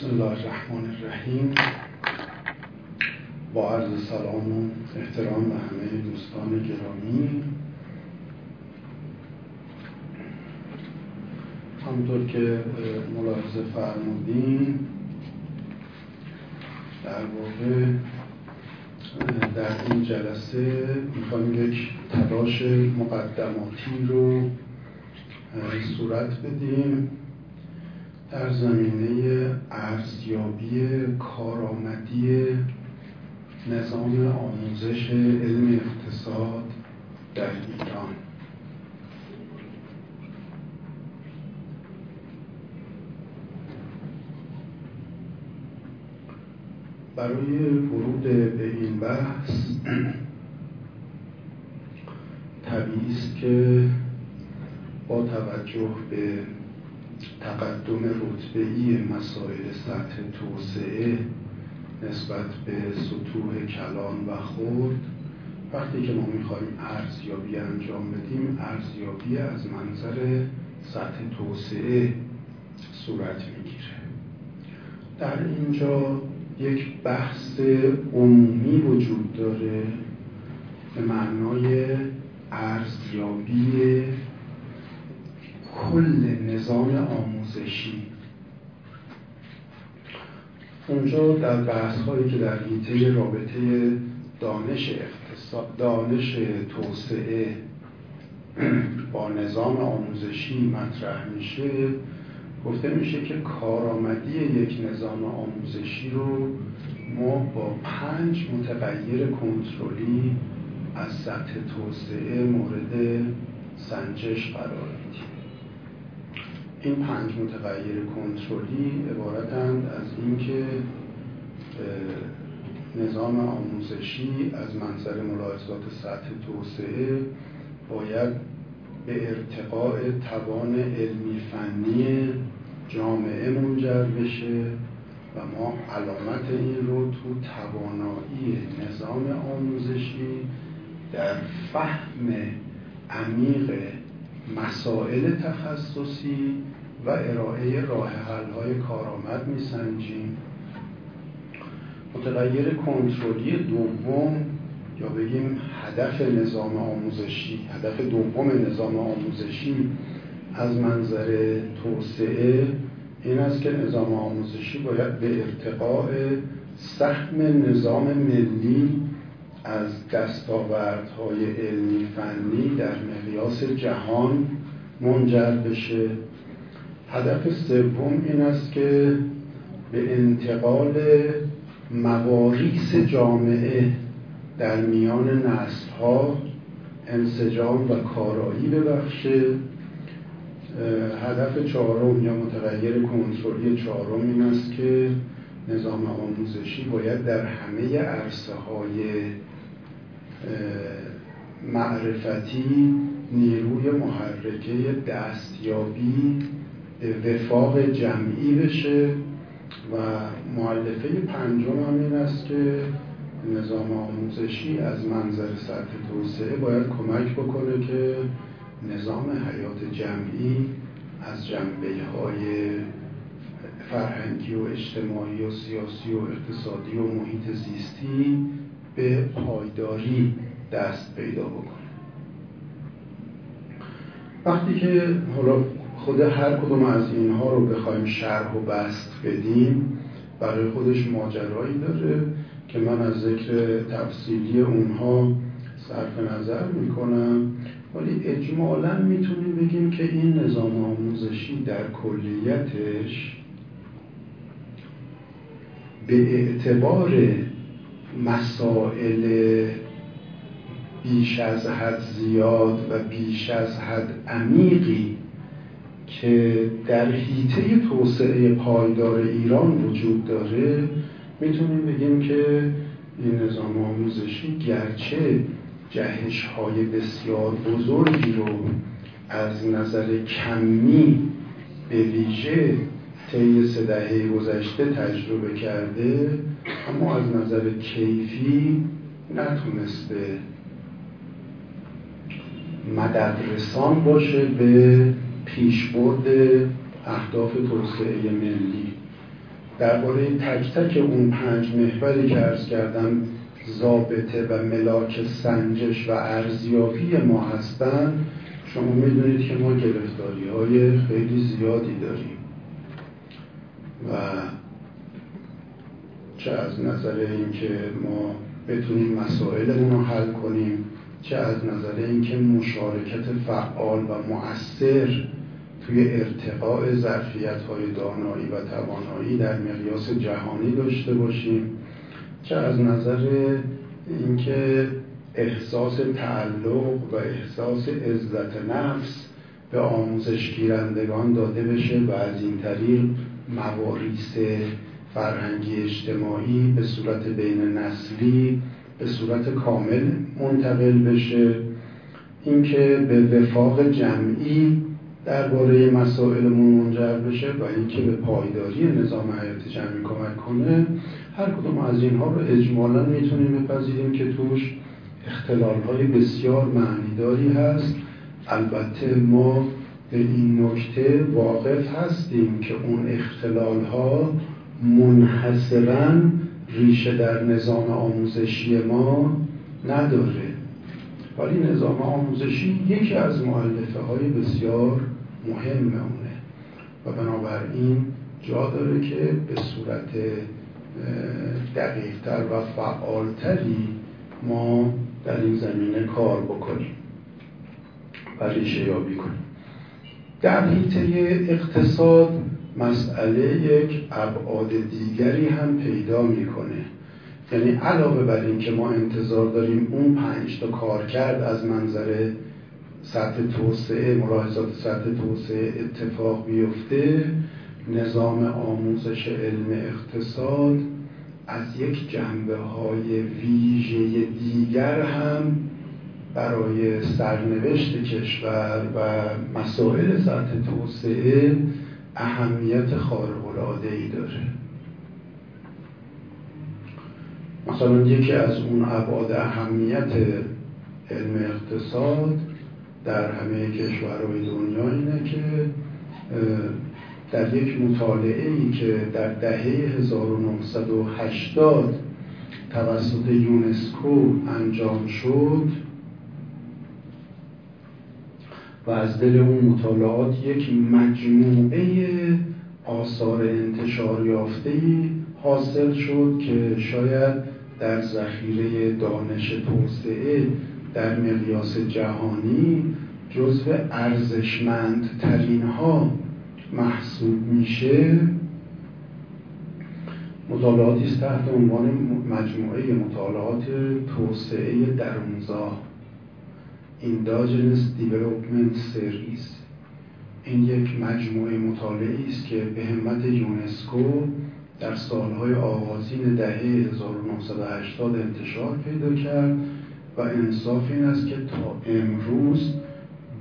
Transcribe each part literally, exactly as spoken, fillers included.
بسم الله الرحمن الرحیم. با عرض سلام و احترام به همه دوستان گرامی، همونطور که ملاحظه فرمودیم در واقع در این جلسه میخوایم یک تلاش مقدماتی رو صورت بدیم در زمینه ارزیابی کارآمدی نظام آموزش علم اقتصاد در ایران. برای ورود به این بحث طبیعی است که با توجه به تقدم رتبه‌ای مسائل سطح توسعه نسبت به سطوح کلان و خرد، وقتی که ما می‌خوایم ارزیابی انجام بدیم، ارزیابی از منظر سطح توسعه صورت می‌گیره. در اینجا یک بحث عمومی وجود داره به معنای ارزیابی کل نظام آموزشی. اونجا در بحث‌هایی که در حیطه رابطه دانش اقتصاد، دانش توسعه با نظام آموزشی مطرح میشه، گفته میشه که کارآمدی یک نظام آموزشی رو ما با پنج متغیر کنترلی از سطح توسعه مورد سنجش قرار میدیم. این پنج متغیر کنترلی عبارتند از اینکه نظام آموزشی از منظر ملاحظات سطح توسعه باید به ارتقاء توان علمی فنی جامعه منجر بشه و ما علامت این رو تو توانایی نظام آموزشی در فهم عمیق مسائل تخصصی و ارائه راه حل‌های کارآمد می‌سنجیم. متغیر کنترلی دوم، یا بگیم هدف نظام آموزشی، هدف دوم نظام آموزشی از منظر توسعه این است که نظام آموزشی باید به ارتقاء سهم نظام ملی از دستاوردهای علمی فنی در مقیاس جهان منجر بشه. هدف سوم این است که به انتقال مواریث جامعه در میان نسل‌ها انسجام و کارایی ببخشه. هدف چهارم یا متغیر کنترلی چهارم این است که نظام آموزشی باید در همه عرصه‌های معرفتی نیروی محرکه دستیابی به وفاق جمعی بشه. و مؤلفه پنجم هم این است که نظام آموزشی از منظر سطح توسعه باید کمک بکنه که نظام حیات جمعی از جنبه‌های فرهنگی و اجتماعی و سیاسی و اقتصادی و محیط زیستی به پایداری دست پیدا بکنه. وقتی که حالا خود هر کدوم از اینها رو بخوایم شرح و بسط بدیم، برای خودش ماجرایی داره که من از ذکر تفصیلی اونها صرف نظر میکنم، ولی اجمالاً میتونیم بگیم که این نظام آموزشی در کلیتش به اعتبار مسائل بیش از حد زیاد و بیش از حد عمیقی که در حیطه توسعه پایدار ایران وجود داره، میتونیم بگیم که این نظام آموزشی گرچه جهش‌های بسیار بزرگی رو از نظر کمی به ویژه طی سه دهه گذشته تجربه کرده، اما از نظر کیفی نتونسته مددرسان باشه به پیشبرد اهداف توسعه ملی. درباره تک تک اون پنج محوری که عرض کردم ضابطه و ملاک سنجش و ارزیابی ما هستند، شما میدونید که ما گرفتاری های خیلی زیادی داریم و چه از نظر اینکه ما بتونیم مسائلمون رو حل کنیم، چه از نظر اینکه مشارکت فعال و مؤثر توی ارتقاء ظرفیت‌های دانایی و توانایی در مقیاس جهانی داشته باشیم، چه از نظر اینکه احساس تعلق و احساس عزت نفس به آموزش گیرندگان داده بشه و از این طریق مواریث فرهنگی اجتماعی به صورت بین نسلی به صورت کامل منتقل بشه، اینکه به وفاق جمعی درباره مسائل منجر بشه و اینکه به پایداری نظام حیات جمعی کمک کنه. هر کدوم از اینها رو اجمالاً میتونیم بپذیریم که توش اختلال‌های بسیار معنیداری هست. البته ما به این نکته واقف هستیم که اون اختلال‌ها منحصراً ریشه در نظام آموزشی ما نداره، ولی نظام آموزشی یکی از مؤلفه‌های بسیار مهم اونه و بنابراین جا داره که به صورت دقیق‌تر و فعالتری ما در این زمینه کار بکنیم و ریشه یابی کنیم. در حیطه اقتصاد مسئله یک ابعاد دیگری هم پیدا میکنه، یعنی علاوه بر این که ما انتظار داریم اون پنج تا کارکرد از منظر سطح توسعه، ملاحظات سطح توسعه اتفاق بیفته، نظام آموزش علم اقتصاد از یک جنبه های ویژه دیگر هم برای سرنوشت کشور و مسائل سطح توسعه اهمیت خارق‌العاده‌ای داره. مثلا یکی از اون ابعاد اهمیت علم اقتصاد در همه کشورهای دنیا اینه که در یک مطالعه‌ای که در دهه هزار و نهصد و هشتاد توسط یونسکو انجام شد و از دل اون مطالعات یک مجموعه آثار انتشار یافته‌ای حاصل شد که شاید در ذخیره دانش توسعه در مقیاس جهانی جزو ارزشمندترین ها محسوب میشه. مطالعاتی است تحت عنوان مجموعه مطالعات توسعه درونزا Endogenous Development Series. این یک مجموعه مطالعی است که به همت یونسکو در سالهای آغازین دهه هزار و نهصد و هشتاد انتشار پیدا کرد و انصاف این است که تا امروز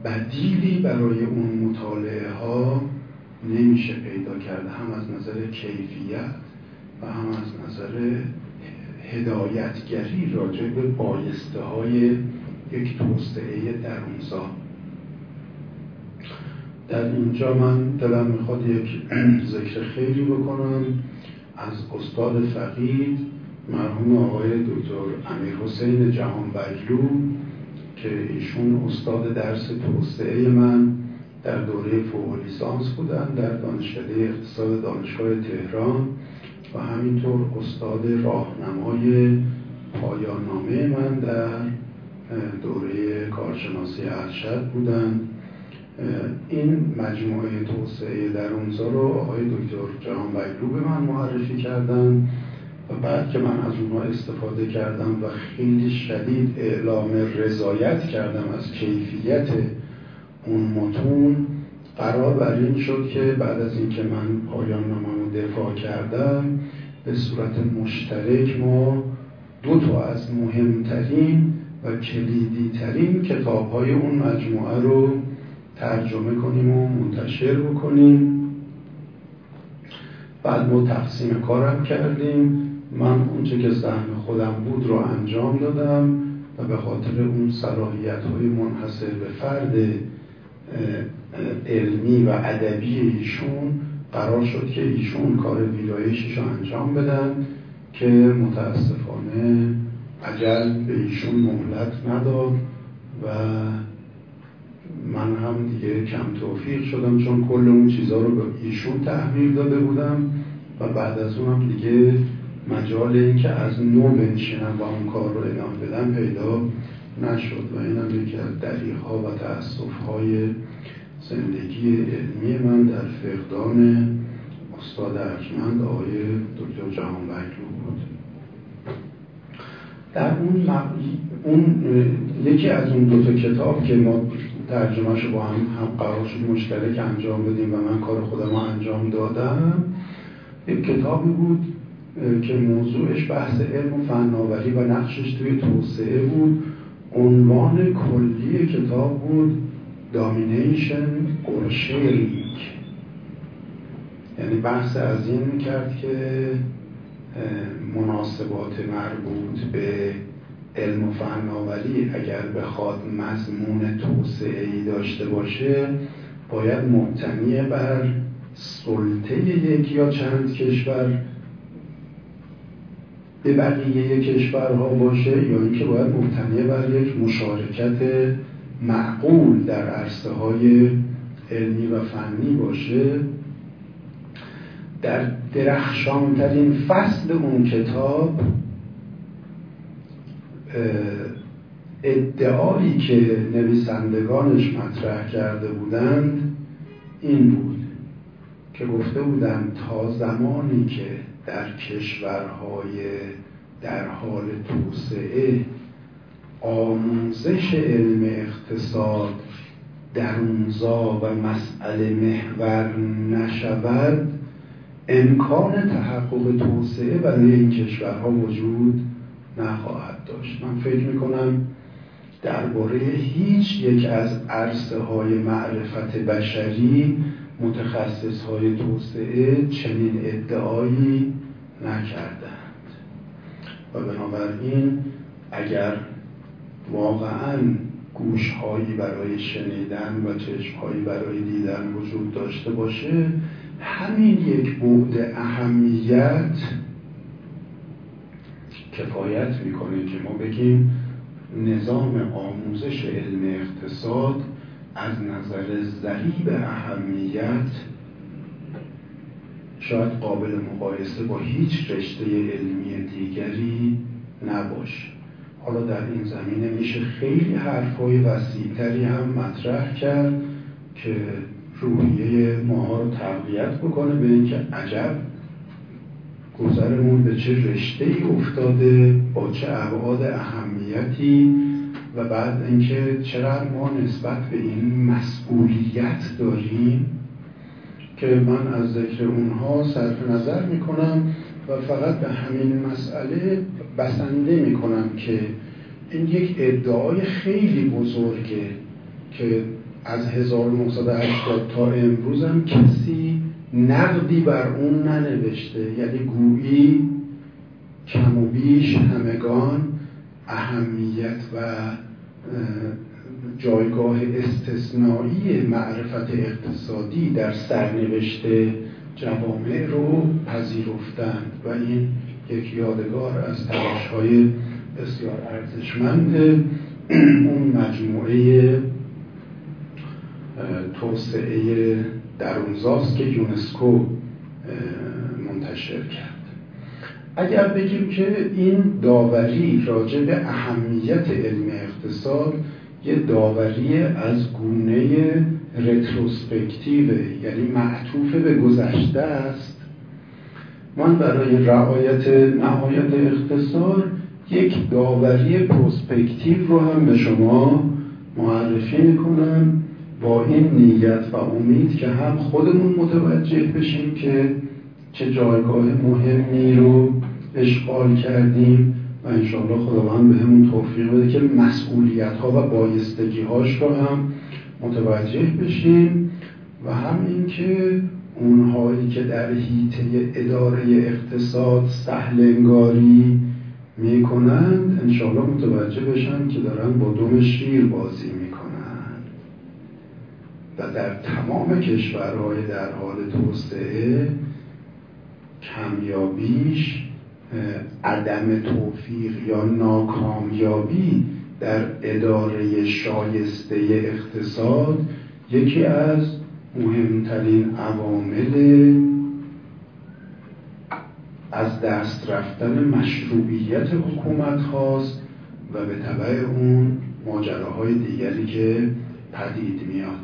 بدیلی برای اون مطالعه ها نمیشه پیدا کرد، هم از نظر کیفیت و هم از نظر هدایتگری راجع به بایسته های یک توسعه درونزا. در اینجا من دلم میخواد یک ذکر خیری بکنم از استاد فقید مرحوم آقای دکتر امیر حسین جهانبگلو که ایشون استاد درس توسعه من در دوره فوق لیسانس بودن در دانشکده اقتصاد دانشگاه تهران و همینطور استاد راهنمای پایان نامه من در دوره کارشناسی ارشد بودن. این مجموعه توسعه درونزا رو آقای دکتر جهانبگلو به من معرفی کردن و بعد که من از اونها استفاده کردم و خیلی شدید اعلام رضایت کردم از کیفیت اون متون، قرار بر این شد که بعد از اینکه من پایان نامه‌مو دفاع کردم به صورت مشترک ما دو تا از مهمترین و کلیدی ترین کتاب‌های اون مجموعه رو ترجمه کنیم و منتشر بکنیم. بعد ما تقسیم کارم کردیم، من اونچه که سهم خودم بود رو انجام دادم و به خاطر اون صلاحیت‌های منحصر به فرد علمی و ادبی ایشون قرار شد که ایشون کار ویرایشش رو انجام بدن که متاسفانه اجل به ایشون مهلت نداد و من هم دیگه کم توفیق شدم چون کل اون چیزها رو به ایشون تحمیل داده بودم و بعد از اونم دیگه مجال این که از نو بنشینم و اون کار رو ادامه بدم پیدا نشد و این هم یکی از دریغ‌ها و تأسف‌های زندگی علمی من در فقدان استاد ارجمند آقای دکتر جهانبگلو بود. در اون, مق... اون یکی از اون دو تا کتاب که ما ترجمهش رو با هم هم قرار شد مشترک انجام بدیم و من کار خودم رو انجام دادم، یک کتابی بود که موضوعش بحث علم و فناوری و نقشش توی توسعه بود. عنوان کلی کتاب بود دامینیشن گرشه ریک، یعنی بحث از این میکرد که مناسبات مربوط به علم و فناوری اگر بخواد مضمون توسعه‌ای داشته باشه باید مبتنی بر سلطه یک یا چند کشور به بقیه کشورها باشه یا اینکه باید مبتنی بر یک مشارکت معقول در عرصه های علمی و فنی باشه. در درخشانترین فصل اون کتاب ادعایی که نویسندگانش مطرح کرده بودند این بود که گفته بودند تا زمانی که در کشورهای در حال توسعه آموزش علم اقتصاد درونزا و مسئله محور نشود امکان تحقق توسعه برای این کشورها وجود نخواهد داشت. من فکر میکنم درباره هیچ یک از عرصه های معرفت بشری متخصص های توسعه چنین ادعایی نکردند و بنابراین اگر واقعاً گوش‌هایی برای شنیدن و چشم‌هایی برای دیدن وجود داشته باشه همین یک بعد اهمیت کفایت می‌کنه که ما بگیم نظام آموزش علم اقتصاد از نظر ذریب اهمیت شاید قابل مقایسه با هیچ رشته علمی دیگری نباشه. حالا در این زمینه میشه خیلی حرفای وسیع‌تری هم مطرح کرد که روحیه ماها رو تقویت بکنه به اینکه عجب گذرمون به چه رشته‌ای افتاده با چه ابعاد اهمیتی و بعد اینکه چرا ما نسبت به این مسئولیت داریم که من از ذکر اونها صرف نظر میکنم و فقط به همین مسئله بسنده میکنم که این یک ادعای خیلی بزرگه که از هزار و نهصد و هشتاد تا امروز هم کسی نقدی بر اون ننوشته، یعنی گویی کم و بیش همگان اهمیت و جایگاه استثنایی معرفت اقتصادی در سرنوشت جوامع رو پذیرفتند و این یک یادگار از تلاش‌های بسیار ارزشمند اون مجموعه توسعه درونزاست که یونسکو منتشر کرد. اگر بگیم که این داوری راجع به اهمیت علم اقتصاد یه داوری از گونه رتروسپکتیو، یعنی معطوف به گذشته است، من برای رعایت نهایت اختصار یک داوری پروسپکتیو رو هم به شما معرفی میکنم با این نیت و امید که هم خودمون متوجه بشیم که چه جایگاه مهمی رو اشغال کردیم و انشاءالله خداوند به همون توفیق بده که مسئولیت‌ها و بایستگی‌هاش رو هم متوجه بشیم و همین که اونهایی که در حیطه اداره اقتصاد سهل‌انگاری میکنند انشاءالله متوجه بشن که دارن با دم شیر بازی میکنن. و در تمام کشورهای در حال توسعه کمیابیش عدم توفیق یا ناکامیابی در اداره شایسته اقتصاد یکی از مهمترین عوامل از دست رفتن مشروعیت حکومت هاست و به تبع اون ماجراهای دیگری که پدید میاد.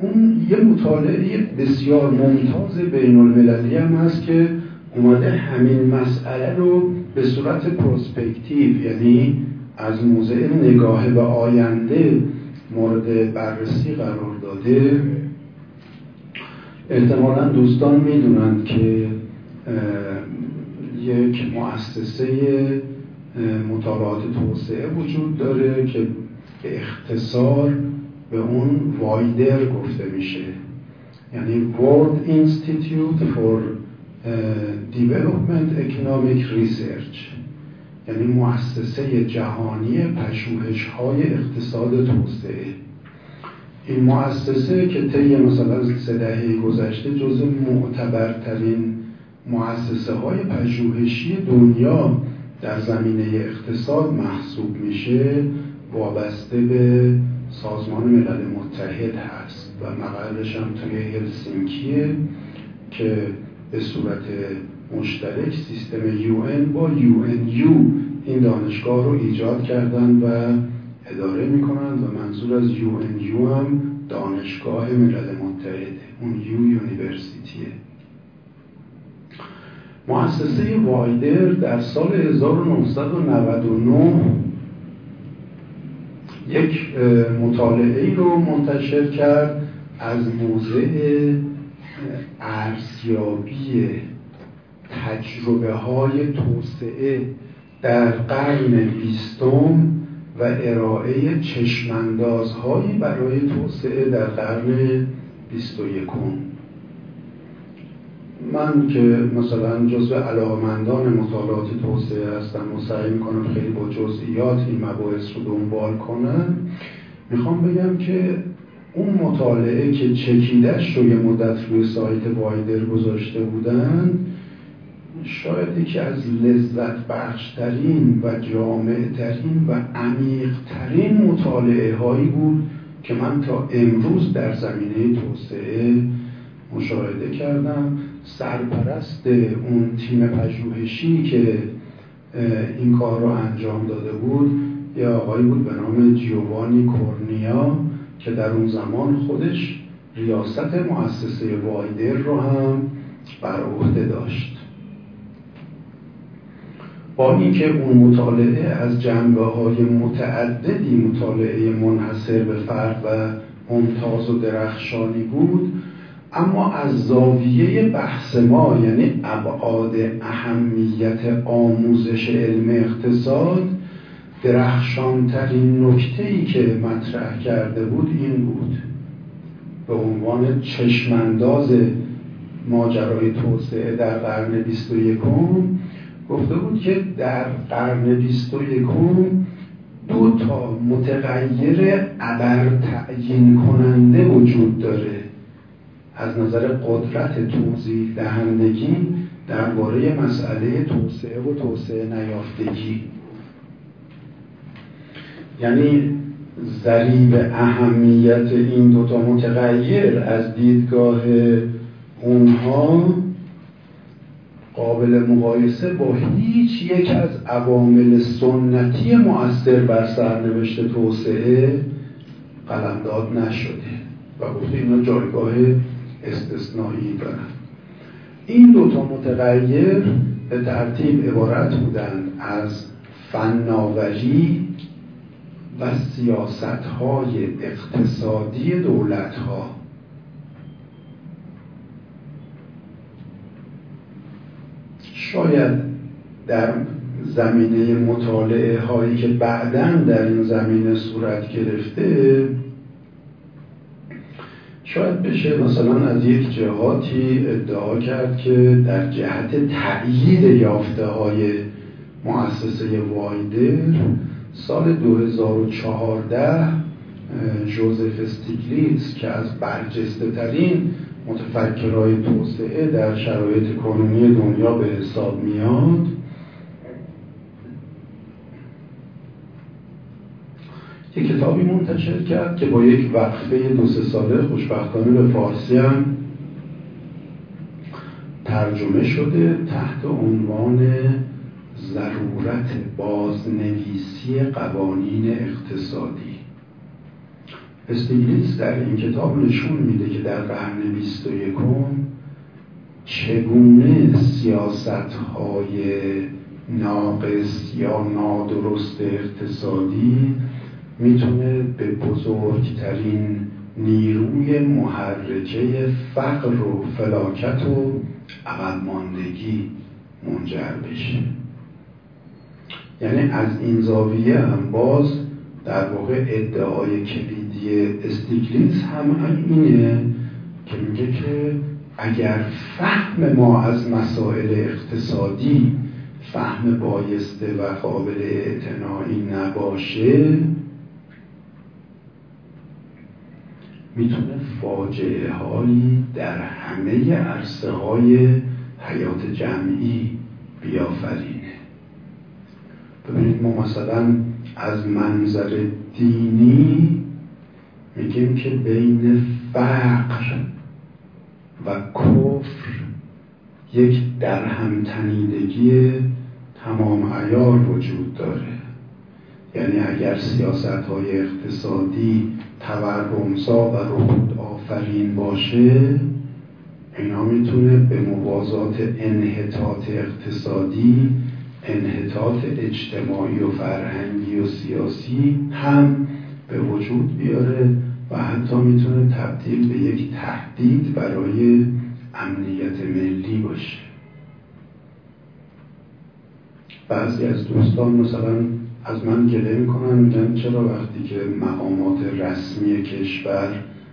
اون یه مطالعه بسیار ممتاز بین المللی هم هست که اومده همین مسئله رو به صورت پروسپکتیو، یعنی از موضع نگاه به آینده، مورد بررسی قرار داده. احتمالاً دوستان میدونند که یک مؤسسه مطالعات توسعه وجود داره که به اختصار به اون وایدر گفته میشه، یعنی World Institute for Development Economic Research، یعنی مؤسسه جهانی پژوهش‌های اقتصاد توسعه. این مؤسسه که طی مثلا سه دهه گذشته جزو معتبرترین مؤسسه‌های پژوهشی دنیا در زمینه اقتصاد محسوب میشه، وابسته به سازمان ملل متحد هست و مقرش هم توی هلسینکیه که به صورت مشترک سیستم یو ان با یو ان یو این دانشگاه رو ایجاد کردن و اداره میکنن و منظور از یو ان یو هم دانشگاه ملل متحده، اون یو یونیورسیتیه. مؤسسه وایدر در سال هزار و نهصد و نود و نه یک مطالعه‌ای رو منتشر کرد از موضع ارزیابی تجربه‌های توسعه در قرن بیستم و ارائه چشم‌اندازهایی برای توسعه در قرن بیست و یکم. من که مثلا جزو علاقه‌مندان مطالعات توسعه هستم و سعی میکنم خیلی با جزئیات این مباحث رو دنبال کنم، میخوام بگم که اون مطالعه که چکیدش رو یه مدت روی سایت وایدر گذاشته بودن، شاید یکی از لذت بخشترین و جامعترین و عمیقترین مطالعه هایی بود که من تا امروز در زمینه توسعه مشاهده کردم. سرپرست اون تیم پژوهشی که این کار رو انجام داده بود یه آقایی بود به نام جیوانی کورنیا که در اون زمان خودش ریاست مؤسسه وایدر رو هم بر عهده داشت. با اینکه اون مطالعه از جنبه‌های متعددی مطالعه منحصر به فرد و ممتاز و درخشانی بود، اما از زاویه بحث ما، یعنی ابعاد اهمیت آموزش علم اقتصاد، درخشانترین نکته‌ای که مطرح کرده بود این بود، به عنوان چشمانداز ماجرای توسعه در قرن بیست و یکم گفته بود که در قرن بیست و یکم دو تا متغیر ابر تعیین کننده وجود داره از نظر قدرت توضیح دهندگی درباره مسئله توسعه و توسعه نیافتگی، یعنی ضریب اهمیت این دوتا متغیر از دیدگاه اونها قابل مقایسه با هیچ یک از عوامل سنتی مؤثر بر سرنوشت توسعه قلمداد نشده و گفته اینا جایگاه استثنایی دارن. این دوتا متغیر به ترتیب عبارت بودند از فناوری و سیاست‌های اقتصادی دولت‌ها. شاید در زمینه مطالعه هایی که بعداً در این زمینه صورت گرفته، شاید بشه مثلا از یک جهاتی ادعا کرد که در جهت تأیید یافته‌های مؤسسه وایدر سال دو هزار و چهارده جوزف استیگلیتز که از برجسته ترین متفکرهای توسعه در شرایط اقتصادی دنیا به حساب میاد، یک کتابی منتشر کرد که با یک وقفه دو سه ساله خوشبختانه به فارسی هم ترجمه شده تحت عنوان ضرورت بازنویسی قوانین اقتصادی. استیگلیتز در این کتاب نشون میده که در قرن بیست و یکم چگونه سیاست‌های ناقص یا نادرست اقتصادی میتونه به بزرگترین نیروی محرکه فقر و فلاکت و عقب‌ماندگی منجر بشه. یعنی از این زاویه هم باز در واقع ادعای کلیدی استیگلیتز هم اینه که میگه که اگر فهم ما از مسائل اقتصادی فهم بایسته و قابل اعتنایی نباشه، میتونه فاجعه هایی در همه عرصه های حیات جمعی بیافرینه. ببینید ما مثلا از منظر دینی میگیم که بین فقر و کفر یک درهمتنیدگی تمام عیار وجود داره. یعنی اگر سیاست‌های اقتصادی تورم‌زا و رکود آفرین باشه، اینا میتونه به موازات انحطاط اقتصادی، انحطاط اجتماعی و فرهنگی و سیاسی هم به وجود بیاره و حتی میتونه تبدیل به یک تهدید برای امنیت ملی باشه. بعضی از دوستان مثلا از من گله میکنن، میگن چرا وقتی که مقامات رسمی کشور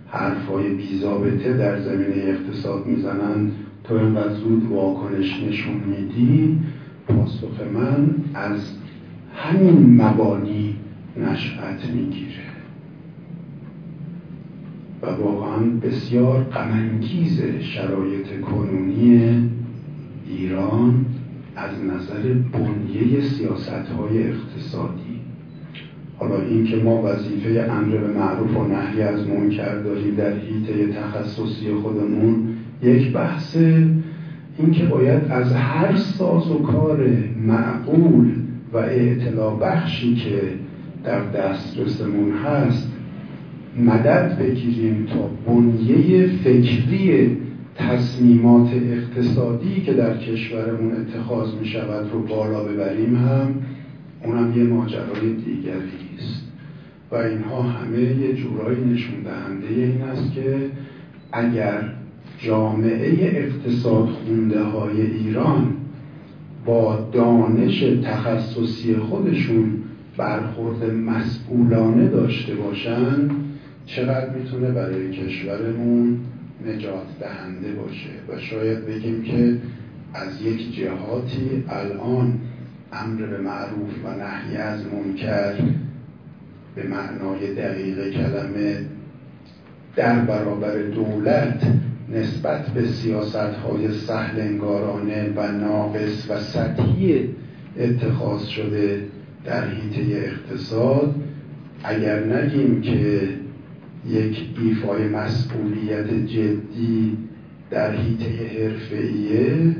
حرفای بی‌ضابطه در زمینه اقتصاد میزنن تو اینقدر زود واکنش نشون میدی؟ پاسخ من از همین مبانی نشأت میگیره و واقعا بسیار غم‌انگیز شرایط کنونی ایران از نظر بنیه سیاست‌های اقتصادی. حالا اینکه ما وظیفه امر به معروف و نهی از منکر داریم در حیطه تخصصی خودمون یک بحثه، اینکه باید از هر ساز و کار معقول و اطلاع بخشی که در دسترسمون هست مدد بگیریم تا بنیه فکری تصمیمات اقتصادی که در کشورمون اتخاذ می شود رو بالا ببریم. هم اونم یه ماجرای دیگری است و اینها همه یه جورایی نشون دهنده این است که اگر جامعه اقتصاد خونده های ایران با دانش تخصصی خودشون برخورد مسئولانه داشته باشن، چقدر میتونه برای کشورمون نجات دهنده باشه. و شاید بگیم که از یک جهاتی الان امر به معروف و نهی از منکر به معنای دقیق کلمه در برابر دولت نسبت به سیاست‌های سهل‌انگارانه و ناقص و سطحی اتخاذ شده در حیطه اقتصاد، اگر نگیم که یک ایفای مسئولیت جدی در حیطه حرفه‌ایه،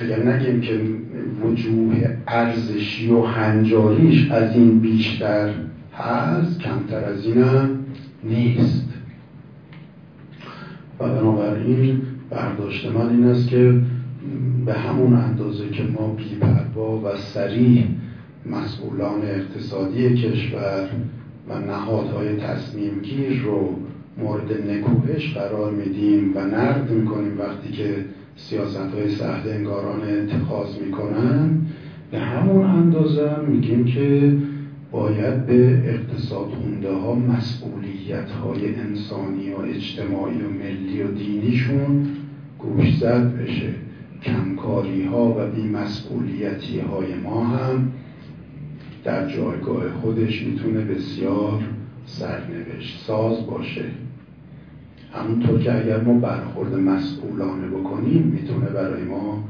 اگر نگیم که وجوه ارزشی و هنجاریش از این بیشتر هست، کمتر از اینم نیست. و بنابراین برداشت من این است که به همون اندازه که ما بی‌پروا و سریع مسئولان اقتصادی کشور و نهادهای تصمیم گیر رو مورد نکوهش قرار میدیم و نقد میکنیم وقتی که سیاستهای سهل انگارانه اتخاذ میکنن، به همون اندازه میگیم که باید به اقتصاد خونده ها مسئولیت های انسانی و اجتماعی و ملی و دینیشون گوش زد بشه. کمکاری ها و بی‌مسئولیتی های ما هم در جایگاه خودش میتونه بسیار سرنوشت ساز باشه. همونطور که اگر ما برخورد مسئولانه بکنیم میتونه برای ما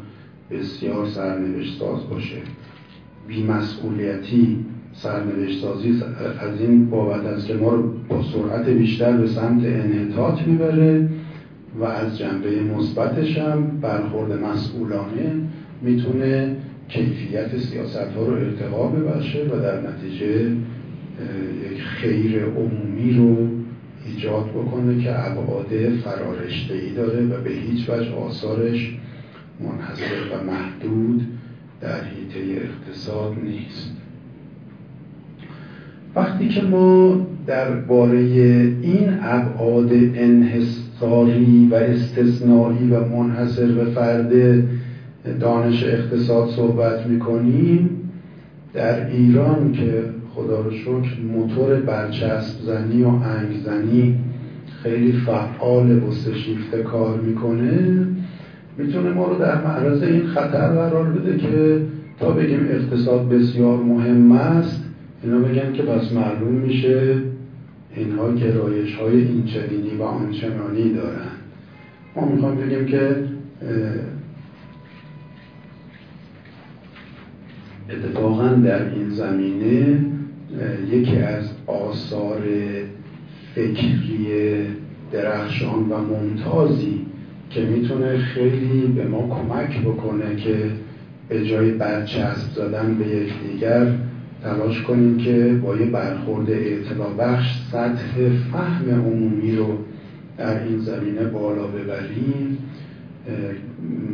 بسیار سرنوشت ساز باشه. بی‌مسئولیتی، سرنوشت سازی از این بابت است که ما رو با سرعت بیشتر به سمت انحطاط میبره و از جنبه مثبتش هم برخورد مسئولانه میتونه کیفیت سیاست‌ها رو ارتقا ببخشه و در نتیجه یک خیر عمومی رو ایجاد بکنه که ابعاد فرارشته‌ای داره و به هیچ وجه آثارش منحصر و محدود در حیطه اقتصاد نیست. وقتی که ما درباره این ابعاد انحصاری و استثنایی و منحصر به فرد دانش اقتصاد صحبت می‌کنیم، در ایران که خدا رو شکر موتور برچسب زنی و انگ زنی خیلی فعال و سشیفته کار میکنه، میتونه ما رو در معرض این خطر قرار بده که تا بگیم اقتصاد بسیار مهم است، اینا بگن که بس معلوم میشه اینها گرایش های اینچنینی و آنچنانی دارن. ما میخوام بگیم که اتفاقا در این زمینه یکی از آثار فکری درخشان و ممتازی که میتونه خیلی به ما کمک بکنه که به جای برچسب زدن به یکدیگر تلاش کنیم که با یه برخورد اطلاع بخش سطح فهم عمومی رو در این زمینه بالا ببریم.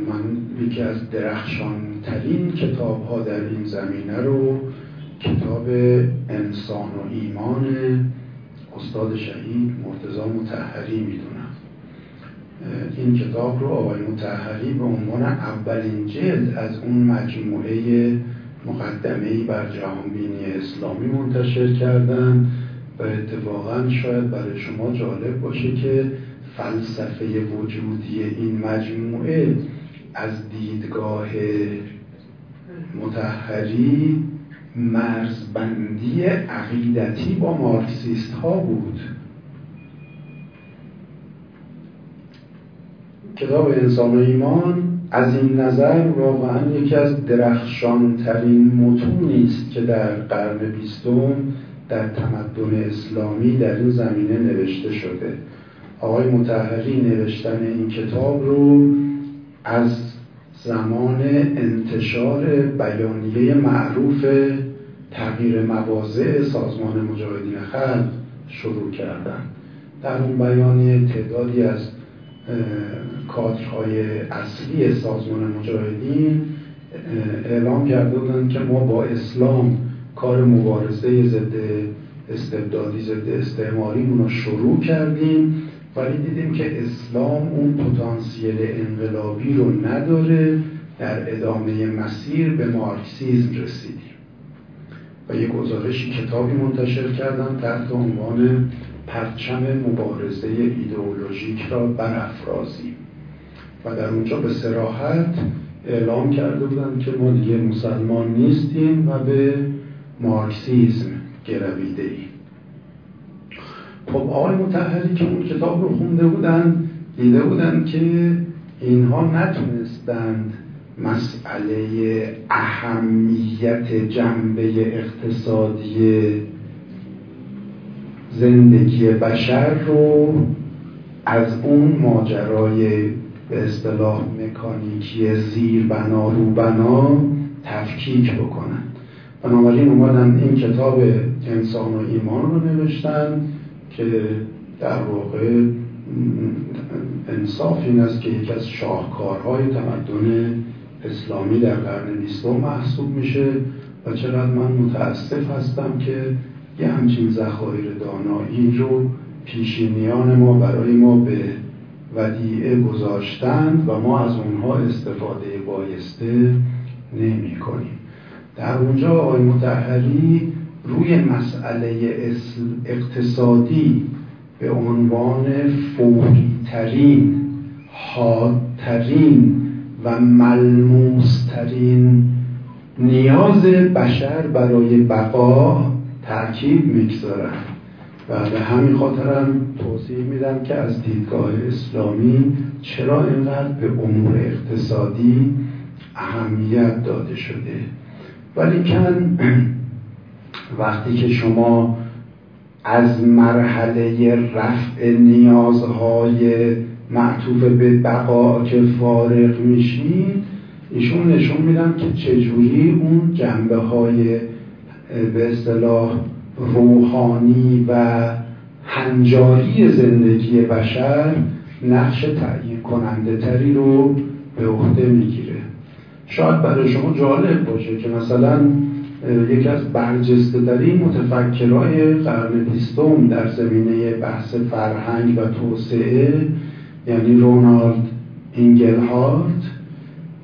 من یکی از درخشان ترین کتاب ها در این زمینه رو کتاب انسان و ایمان استاد شهید مرتضی مطهری میدونم. این کتاب رو آقای مطهری به عنوان اولین جلد از اون مجموعه مقدمه‌ای بر جهانبینی اسلامی منتشر کردن و اتفاقا شاید برای شما جالب باشه که فلسفه وجودی این مجموعه از دیدگاه مطهری مرزبندی عقیدتی با مارکسیست ها بود. کتاب انسان و ایمان از این نظر واقعا یکی از درخشان ترین متونی است که در قرن بیستم در تمدن اسلامی در این زمینه نوشته شده. آقای مطهری نوشتن این کتاب رو از زمان انتشار بیانیه معروف تغییر مواضع سازمان مجاهدین خلق شروع کردن. در اون بیانیه تعدادی از کادرهای اصلی سازمان مجاهدین اعلام کرده بودند که ما با اسلام کار مبارزه ضد استبدادی ضد استعماریمون رو شروع کردیم، ولی دیدیم که اسلام اون پتانسیل انقلابی رو نداره، در ادامه مسیر به مارکسیسم رسیدیم و یک گزارشی کتابی منتشر کردم تحت عنوان پرچم مبارزه ایدئولوژیک را برافرازیم و در اونجا به صراحت اعلام کرده بودند که ما دیگه مسلمان نیستیم و به مارکسیسم گرویده ایم. خب آقای مطهری که اون کتاب رو خونده بودن دیده بودن که اینها نتونستند مسئله اهمیت جنبه اقتصادی زندگی بشر رو از اون ماجرای به اصطلاح مکانیکی زیر بنا رو بنا تفکیک بکنن. بنابراین اومدن این کتاب انسان و ایمان رو نوشتن که در واقع انصاف این است که یکی از شاهکارهای تمدن اسلامی در قرن بیستم محسوب میشه و چقدر من متاسف هستم که یه همچین ذخایر دانایی رو پیشینیان ما برای ما به ودیعه گذاشتند و ما از اونها استفاده بایسته نمی کنیم. در اونجا آقای مطهری روی مسئله اقتصادی به عنوان فوری‌ترین، حادترین و ملموس‌ترین نیاز بشر برای بقا تأکید می‌گذارند و به همین خاطرم توضیح میدم که از دیدگاه اسلامی چرا اینقدر به امور اقتصادی اهمیت داده شده. ولیکن وقتی که شما از مرحله رفع نیازهای معطوف به بقا که فارغ میشین، ایشون نشون میدم که چجوری اون جنبه های به اصطلاح روحانی و هنجاری زندگی بشر نقش تعیین کننده تری رو به عهده میگیره. شاید برای شما جالب باشه که مثلا یکی از برجسته ترین متفکرای قرن بیستم در زمینه بحث فرهنگ و توسعه، یعنی رونالد اینگلهارت،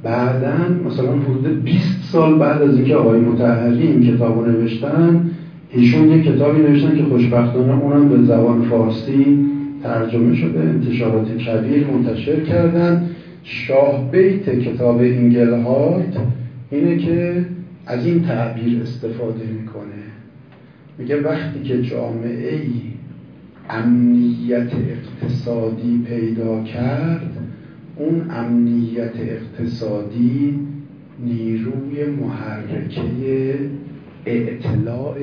بعدن مثلا حدود بیست سال بعد از اینکه آقای مطهری این کتاب رو نوشتن، ایشون یک کتابی نوشتن که خوشبختانه اونم به زبان فارسی ترجمه شده، انتشارات کبیر منتشر کردن. شاه بیت کتاب اینگلهارت اینه که از این تعبیر استفاده میکنه، میگه وقتی که جامعه ای امنیت اقتصادی پیدا کرد، اون امنیت اقتصادی نیروی محرکه اطلاع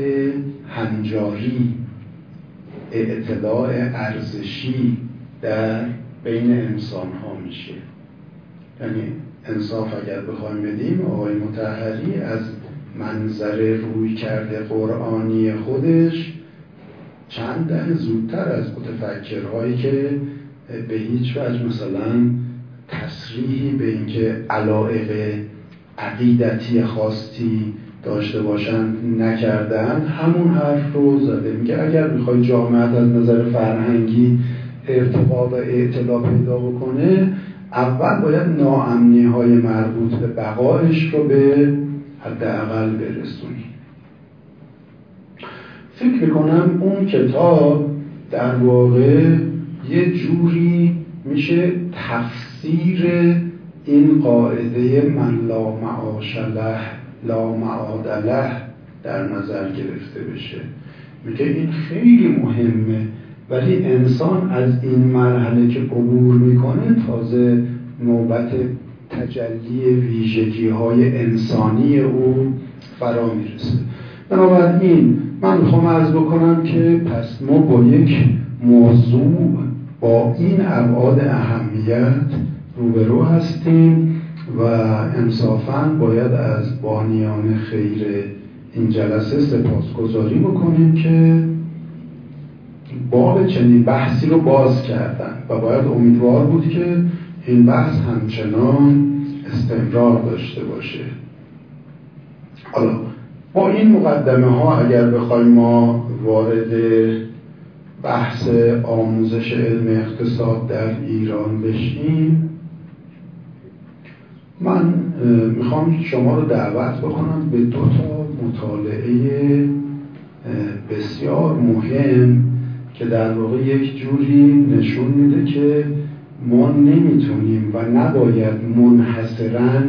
هنجاری، اطلاع ارزشی در بین انسان ها میشه. یعنی انصاف اگر بخوایم بدیم، آقای مطهری از منظر روی کرده قرآنی خودش چند دهه زودتر از متفکرهایی که به هیچ وجه مثلا تصریحی به اینکه علایق عقیدتی خاصی داشته باشند نکردن، همون حرف رو زده. میگه اگر میخوای جامعه از نظر فرهنگی ارتقا و اعتلا پیدا بکنه، اول باید ناامنی های مربوط به بقایش رو به حداقل برسونی. فکر میکنم اون کتاب در واقع یه جوری میشه تفسیر این قاعده من لا معاش له لا معاد له در نظر گرفته بشه. میگه این خیلی مهمه، ولی انسان از این مرحله که عبور میکنه تازه نوبت تجلی ویژگی های انسانی او فرا میرسه. بنابراین من میخوام عرض بکنم که پس ما با یک موضوع با این ابعاد اهمیت روبرو هستیم و انصافاً باید از بانیان خیر این جلسه سپاسگزاری بکنیم که باب چنین بحثی رو باز کردن و باید امیدوار بود که این بحث همچنان استمرار داشته باشه. حالا با این مقدمه ها اگر بخوایم ما وارد بحث آموزش علم اقتصاد در ایران بشیم، من میخوام شما رو دعوت بکنم به دو تا مطالعه بسیار مهم که در واقع یک جوری نشون میده که ما نمیتونیم و نباید منحصراً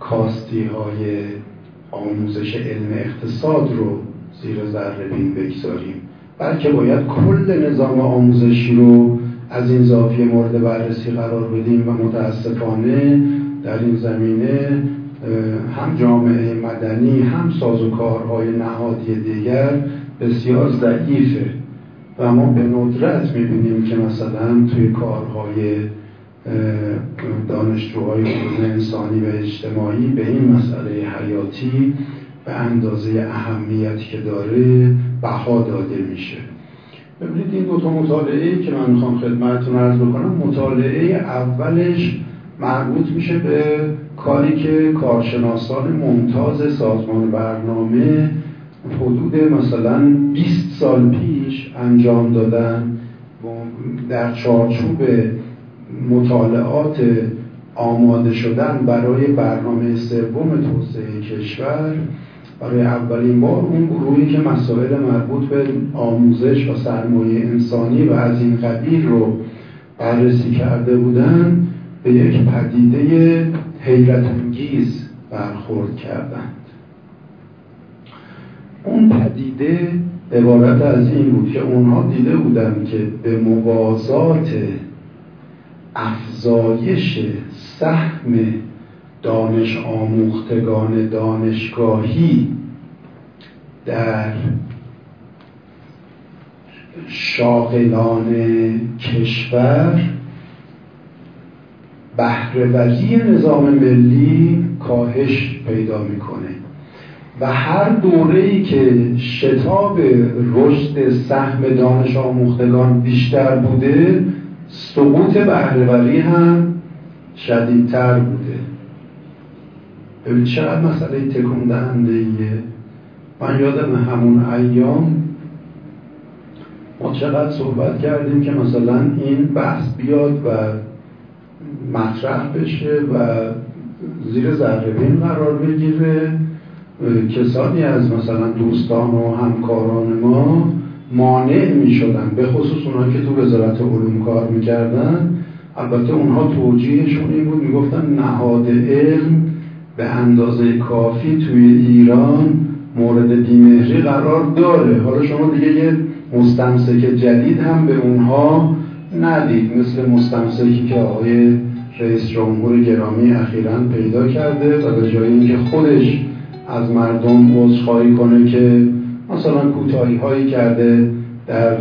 کاستی های آموزش علم اقتصاد رو زیر ذره بین بگذاریم، بلکه باید کل نظام آموزشی رو از این زاویه مورد بررسی قرار بدیم و متاسفانه در این زمینه هم جامعه مدنی هم سازوکارهای نهادی دیگر بسیار ضعیفه و ما به ندرت میبینیم که مثلا توی کارهای دانشجوهای علوم انسانی و اجتماعی به این مسئله حیاتی به اندازه اهمیتی که داره بها داده میشه. ببینید این دو تا مطالعه‌ای که من میخوام خدمتتون عرض بکنم، مطالعه اولش مربوط میشه به کاری که کارشناسان ممتاز سازمان برنامه حدود مثلا بیست سال پیش انجام دادن در چارچوب مطالعات آماده شدن برای برنامه سوم توسعه کشور. برای اولین بار اون گروهی که مسائل مربوط به آموزش و سرمایه انسانی و از این قبیل رو بررسی کرده بودن به یک پدیده حیرت انگیز برخورد کردند. اون پدیده عبارت از این بود که اونها دیده بودن که به موازات افزایش سهم دانش آموختگان دانشگاهی در شاغلان کشور، بهره‌وری نظام ملی کاهش پیدا میکنه و هر دوره‌ای که شتاب رشد سهم دانش آموختگان بیشتر بوده، سقوط بهره‌وری هم شدیدتر بوده. ببینید چقدر مسئله تکون دهنده‌ایه. من یادم همون ایام ما چقدر صحبت کردیم که مثلا این بحث بیاد و مطرح بشه و زیر ذره‌بین قرار بگیره. کسانی از مثلا دوستان و همکاران ما مانع می شدن، به خصوص اونها که تو وزارت علوم کار می کردن. البته اونها توجیهشون این بود، می گفتن نهاد علم به اندازه کافی توی ایران مورد بیمهری قرار داره. حالا شما دیگه یه مستمسک جدید هم به اونها ندید، مثل مستمسکی که آقای رئیس جمهور گرامی اخیراً پیدا کرده و به جای اینکه خودش از مردم عذرخواهی کنه که مثلا کوتاهی‌هایی کرده در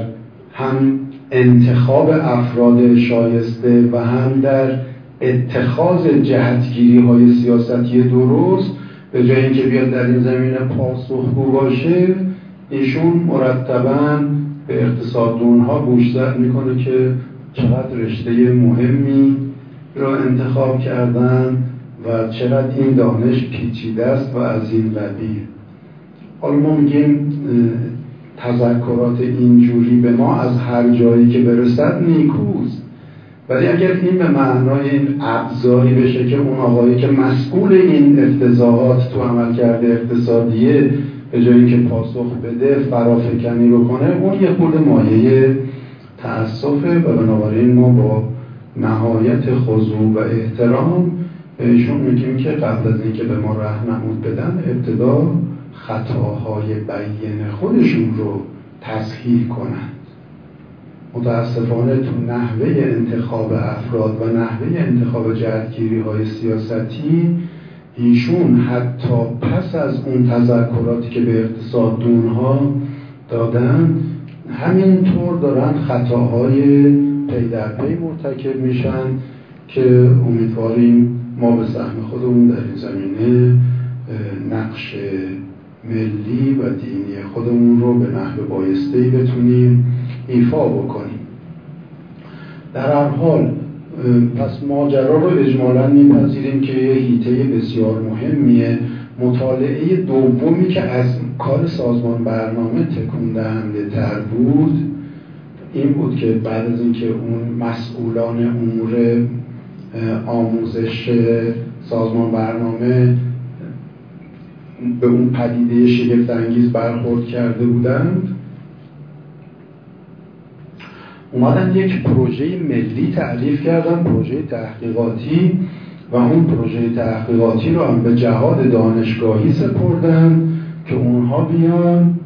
هم انتخاب افراد شایسته و هم در اتخاذ جهتگیری‌های سیاستی درست، به جای اینکه بیاد در این زمینه پاسخگو باشه، ایشون مرتباً به اقتصاددون‌ها گوشزد میکنه که چقدر رشته مهمی را انتخاب کردن و چقدر این دانش پیچیده است و از این قبیل. حالا ما میگیم تذکرات اینجوری به ما از هر جایی که برسد نیکوست، ولی اگر این به معنای این ابزاری بشه که اون آقایی که مسئول این افتضاحات تو عملکرد اقتصادیه به جایی که پاسخ بده فرافکنی بکنه، اون یه خود مایه تأسفه و بنابراین ما با نهایت خضوع و احترام بهشون میگیم که قبل از اینکه به ما راهنمود بدن، ابتدا خطاهای بیان خودشون رو تصحیح کنند. متاسفانه تو نحوه انتخاب افراد و نحوه انتخاب جهتگیری های سیاستی ایشون حتی پس از اون تذکراتی که به اقتصاددون ها دادن، همینطور دارن خطاهای پی در پی مرتکب میشن که امیدواریم ما به سهم خودمون در این زمینه نقش ملی و دینی خودمون رو به نحو بایسته‌ای بتونیم ایفا بکنیم. در هر حال پس ماجرا رو اجمالاً می‌پذیریم که یه حیطه بسیار مهمیه. مطالعه دومی که از کار سازمان برنامه تکون دهنده تر بود این بود که بعد از اینکه اون مسئولان امور آموزش سازمان برنامه به اون پدیده شگفت‌انگیز برخورد کرده بودند، اومدن یک پروژه ملی تعریف کردن، پروژه تحقیقاتی، و اون پروژه تحقیقاتی رو هم به جهاد دانشگاهی سپردن که اونها بیان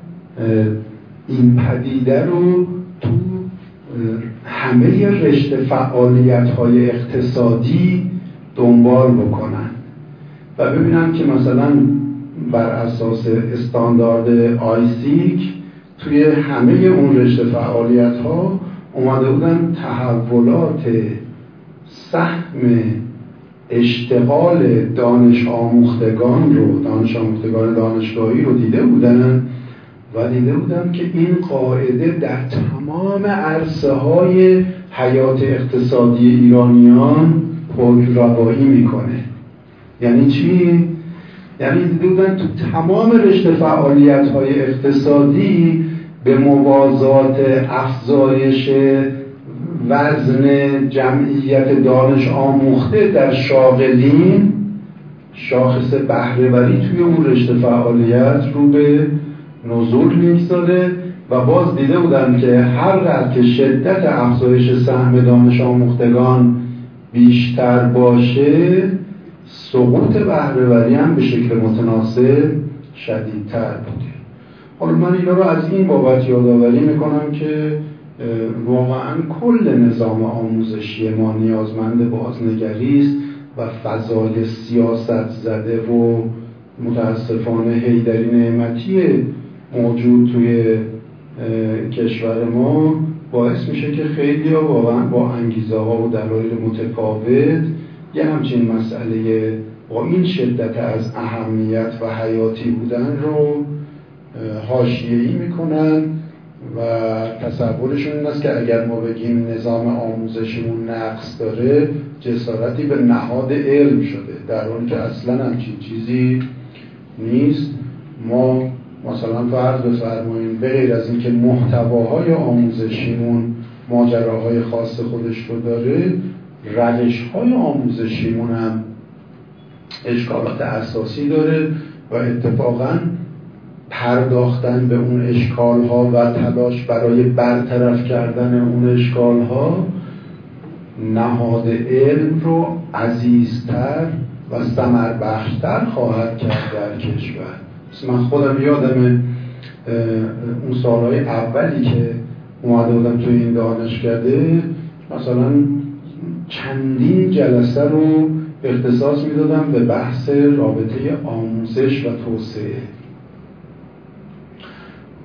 این پدیده رو تو همه رشته فعالیت‌های اقتصادی دنبال بکنن و ببینن که مثلا بر اساس استاندارد آیسیک توی همه اون رشته فعالیت‌ها اومده بودن تحولات سهم اشتغال دانش آموختگان رو، دانش آموختگان دانشگاهی رو دیده بودن و دیده بودن که این قاعده در تمام عرصه‌های حیات اقتصادی ایرانیان حکم روایی میکنه. یعنی چی؟ یعنی دیده بودن تو تمام رشته فعالیت‌های اقتصادی به موازات افزایش وزن جمعیت دانش آموخته در شاغلین، شاخص بهره‌وری توی اون رشته فعالیت رو به نزول می‌گذاره و باز دیده بودن که هر قدر که شدت افزایش سهم دانش آموختگان بیشتر باشه، سقوط بهره‌وری هم به شکل متناسب شدیدتر بوده. حالا من اینا رو از این بابت یادآوری میکنم که واقعاً کل نظام آموزشی ما نیازمند بازنگری است و فضای سیاست زده و متاسفانه حیدری نعمتی موجود توی کشور ما باعث میشه که خیلی ها واقعاً با انگیزه ها و دلایل متفاوت یه همچین مسئله با این شدت از اهمیت و حیاتی بودن رو حاشیه‌ای میکنن و تصورشون این است که اگر ما بگیم نظام آموزشمون نقص داره، جسارتی به نهاد علم شده، در حالی که اصلا همچین چیزی نیست. ما مثلا فرض بفرماییم به غیر از اینکه محتواهای آموزشیمون ماجراهای خاص خودش رو داره، روش‌های آموزشیمون هم اشکالات اساسی داره و اتفاقاً پرداختن به اون اشکال‌ها و تلاش برای برطرف کردن اون اشکال‌ها نهاد علم رو عزیزتر و ثمربخش‌تر خواهد کرد در کشور. من خودم یادمه اون سالهای اولی که اومده بودم توی این دانشکده، مثلا چندین جلسه رو اختصاص میدادم به بحث رابطه آموزش و توسعه.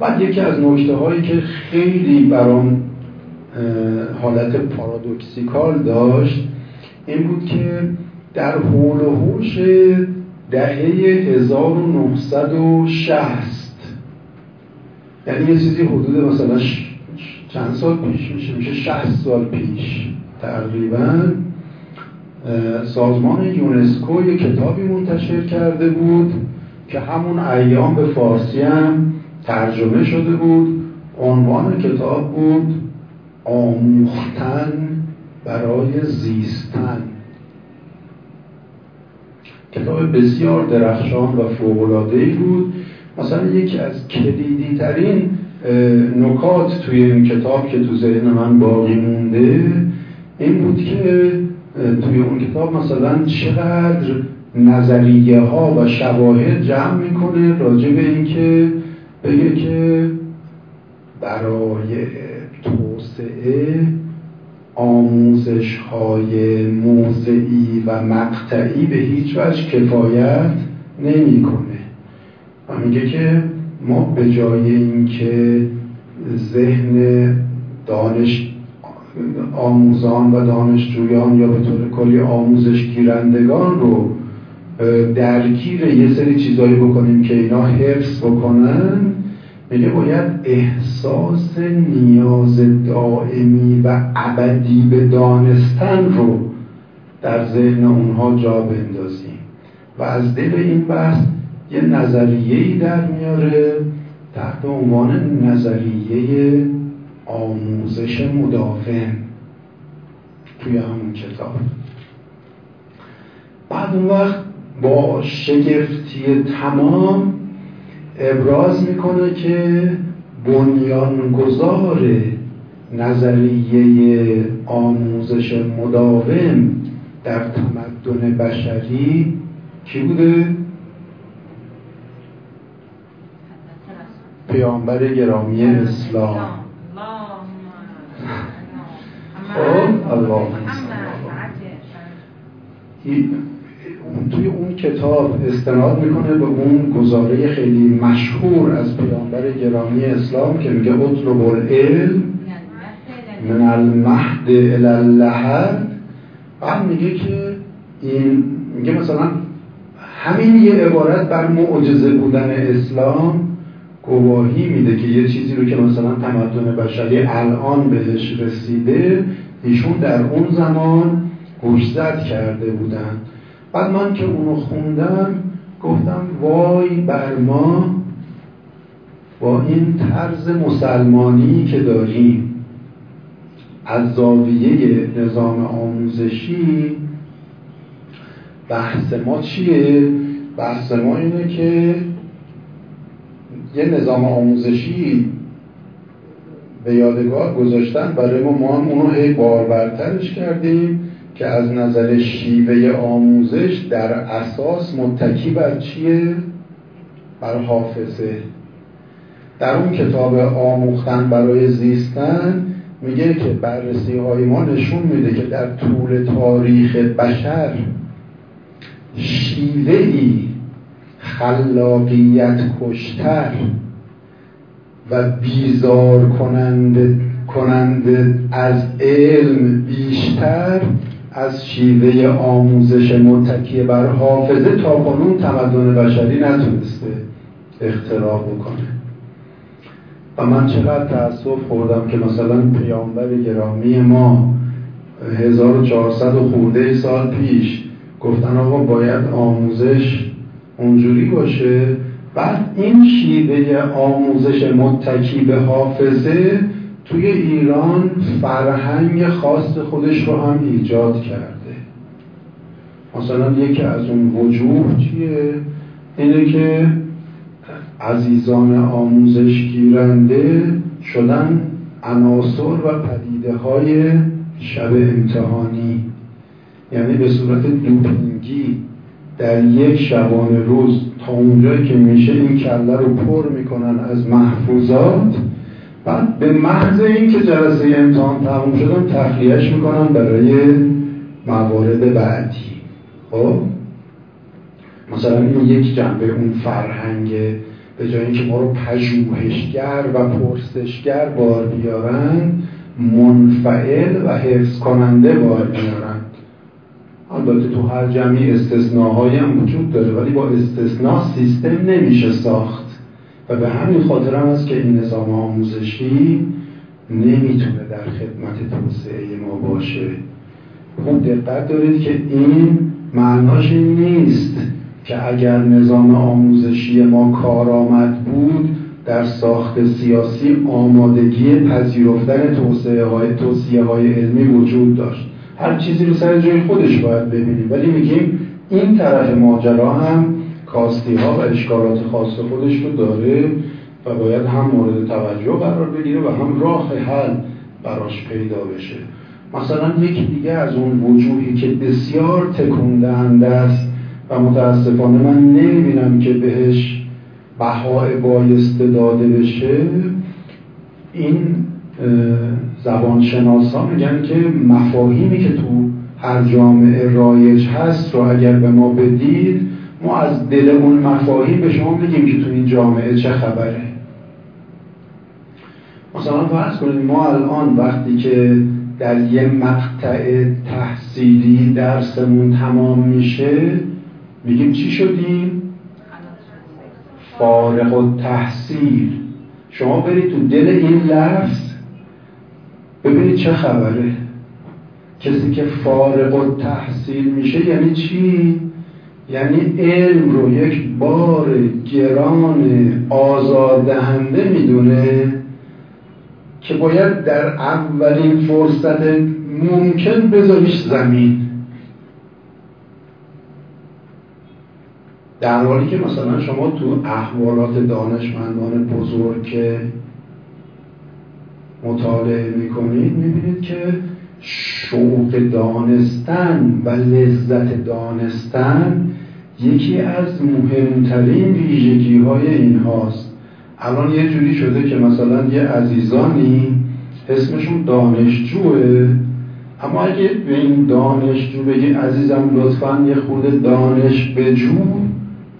بعد یکی از نکته هایی که خیلی برام حالت پارادوکسیکال داشت این بود که در حول و حوش دهه هزار و نهصد و شصت، یعنی یه چیزی حدود مثلا چند سال پیش میشه میشه شصت سال پیش تقریبا، سازمان یونسکو یک کتابی منتشر کرده بود که همون ایام به فارسی هم ترجمه شده بود. عنوان کتاب بود آموختن برای زیستن. کتاب بسیار درخشان و فوق‌العاده‌ای بود. مثلا یکی از کلیدی ترین نکات توی این کتاب که تو ذهن من باقی مونده این بود که توی اون کتاب مثلا چقدر نظریه ها و شواهد جمع میکنه راجع به این که بگه که برای توسعه آموزش های موضعی و مقطعی به هیچ وجه کفایت نمیکنه و میگه که ما به جای اینکه ذهن دانش آموزان و دانشجویان یا به طور کلی آموزش گیرندگان رو درگیر یه سری چیزایی بکنیم که اینا حفظ بکنن، میگه باید احساس نیاز دائمی و ابدی به دانستن رو در ذهن اونها جا بندازیم و از دل این بحث یه نظریه‌ای در میاره تحت عنوان نظریه آموزش مداوم توی همون کتاب. بعد اون وقت با شگفتی تمام ابراز میکنه که بنیانگذار نظریه آموزش مداوم در تمدن بشری کی بوده؟ پیامبر گرامی اسلام. خب الله توی اون کتاب استناد میکنه به اون گزاره خیلی مشهور از پیامبر گرامی اسلام که میگه اطلب العلم من المهد الی اللحد. بعد میگه که این میگه مثلا همین یه عبارت بر معجزه بودن اسلام گواهی میده که یه چیزی رو که مثلا تمدن بشری الان بهش رسیده ایشون در اون زمان گوشزد کرده بودن. بعد من که اونو خوندم گفتم وای بر ما با این طرز مسلمانی که داریم از زاویه نظام آموزشی. بحث ما چیه؟ بحث ما اینه که یه نظام آموزشی به یادگار گذاشتن برای ما، ما هم اونو هی باربرترش کردیم که از نظر شیوه آموزش در اساس متکی بر چیه؟ بر حافظه. در اون کتاب آموختن برای زیستن میگه که بررسی های ما نشون میده که در طول تاریخ بشر شیوه‌ای خلاقیت کشتر و بیزار کننده کننده از علم بیشتر از شیوه آموزش متکی بر حافظه تا کنون تمدن بشری نتونسته اختراع بکنه. و من چقدر تأسف خوردم که مثلا پیامبر گرامی ما هزار و چهارصد خورده سال پیش گفتن آقا باید آموزش اونجوری باشه، بعد این شیوه آموزش متکی به حافظه توی ایران فرهنگ خاص خودش رو هم ایجاد کرده. مثلا یکی از اون وجوه چیه؟ اینه که عزیزان آموزش گیرنده شدن عناصر و پدیده های شب امتحانی، یعنی به صورت دوپینگی در یک شبانه روز تا اونجایی که میشه این کله رو پر میکنن از محفوظات، بعد به محض این که جلسه امتحان تموم شدن تخلیهش میکنن برای موارد بعدی. خب مثلا این یک جنبه اون فرهنگ، به جای اینکه ما رو پژوهشگر و پرسشگر بار بیارن، منفعل و حفظ کننده بار بیارن. البته تو هر جمعی استثناهایی هم وجود داره، ولی با استثناء سیستم نمیشه ساخت و به همین خاطر هم است که این نظام آموزشی نمیتونه در خدمت توسعه ما باشه. خوب دقت دارید که این معناش این نیست که اگر نظام آموزشی ما کارآمد بود در ساخت سیاسی آمادگی پذیرفتن توسعه های توصیه های علمی وجود داشت. هر چیزی رو سر جای خودش باید ببینیم، ولی میگیم این طرف ماجرا هم کاستی ها و اشکالات خاص خودش رو داره و باید هم مورد توجه قرار بگیره و هم راه حل براش پیدا بشه. مثلا یکی دیگه از اون وجوهی که بسیار تکون دهنده است و متاسفانه من نمیبینم که بهش بهای بایسته داده بشه، این زبانشناسا میگن که مفاهیمی که تو هر جامعه رایج هست رو اگر به ما بدید، ما از دل اون مفاهیم به شما بگیم که تو این جامعه چه خبره. مثلا فرض کنید ما الان وقتی که در یه مقطع تحصیلی درسمون تمام میشه میگیم چی شدیم؟ فارغ التحصیل. شما برید تو دل این لفظ ببینید چه خبره. کسی که فارغ التحصیل میشه یعنی چی؟ یعنی علم رو یک بار گران آزاردهنده میدونه که باید در اولین فرصت ممکن بذاریش زمین، در حالی که مثلا شما تو احوالات دانشمندان بزرگ که مطالعه میکنید میبینید که شوق دانستن و لذت دانستن یکی از مهمترین ویژگی های این هاست. الان یه جوری شده که مثلا یه عزیزانی اسمشون دانشجوه، اما اگه به این دانشجو بگی عزیزم لطفاً یه خورده دانش بجو،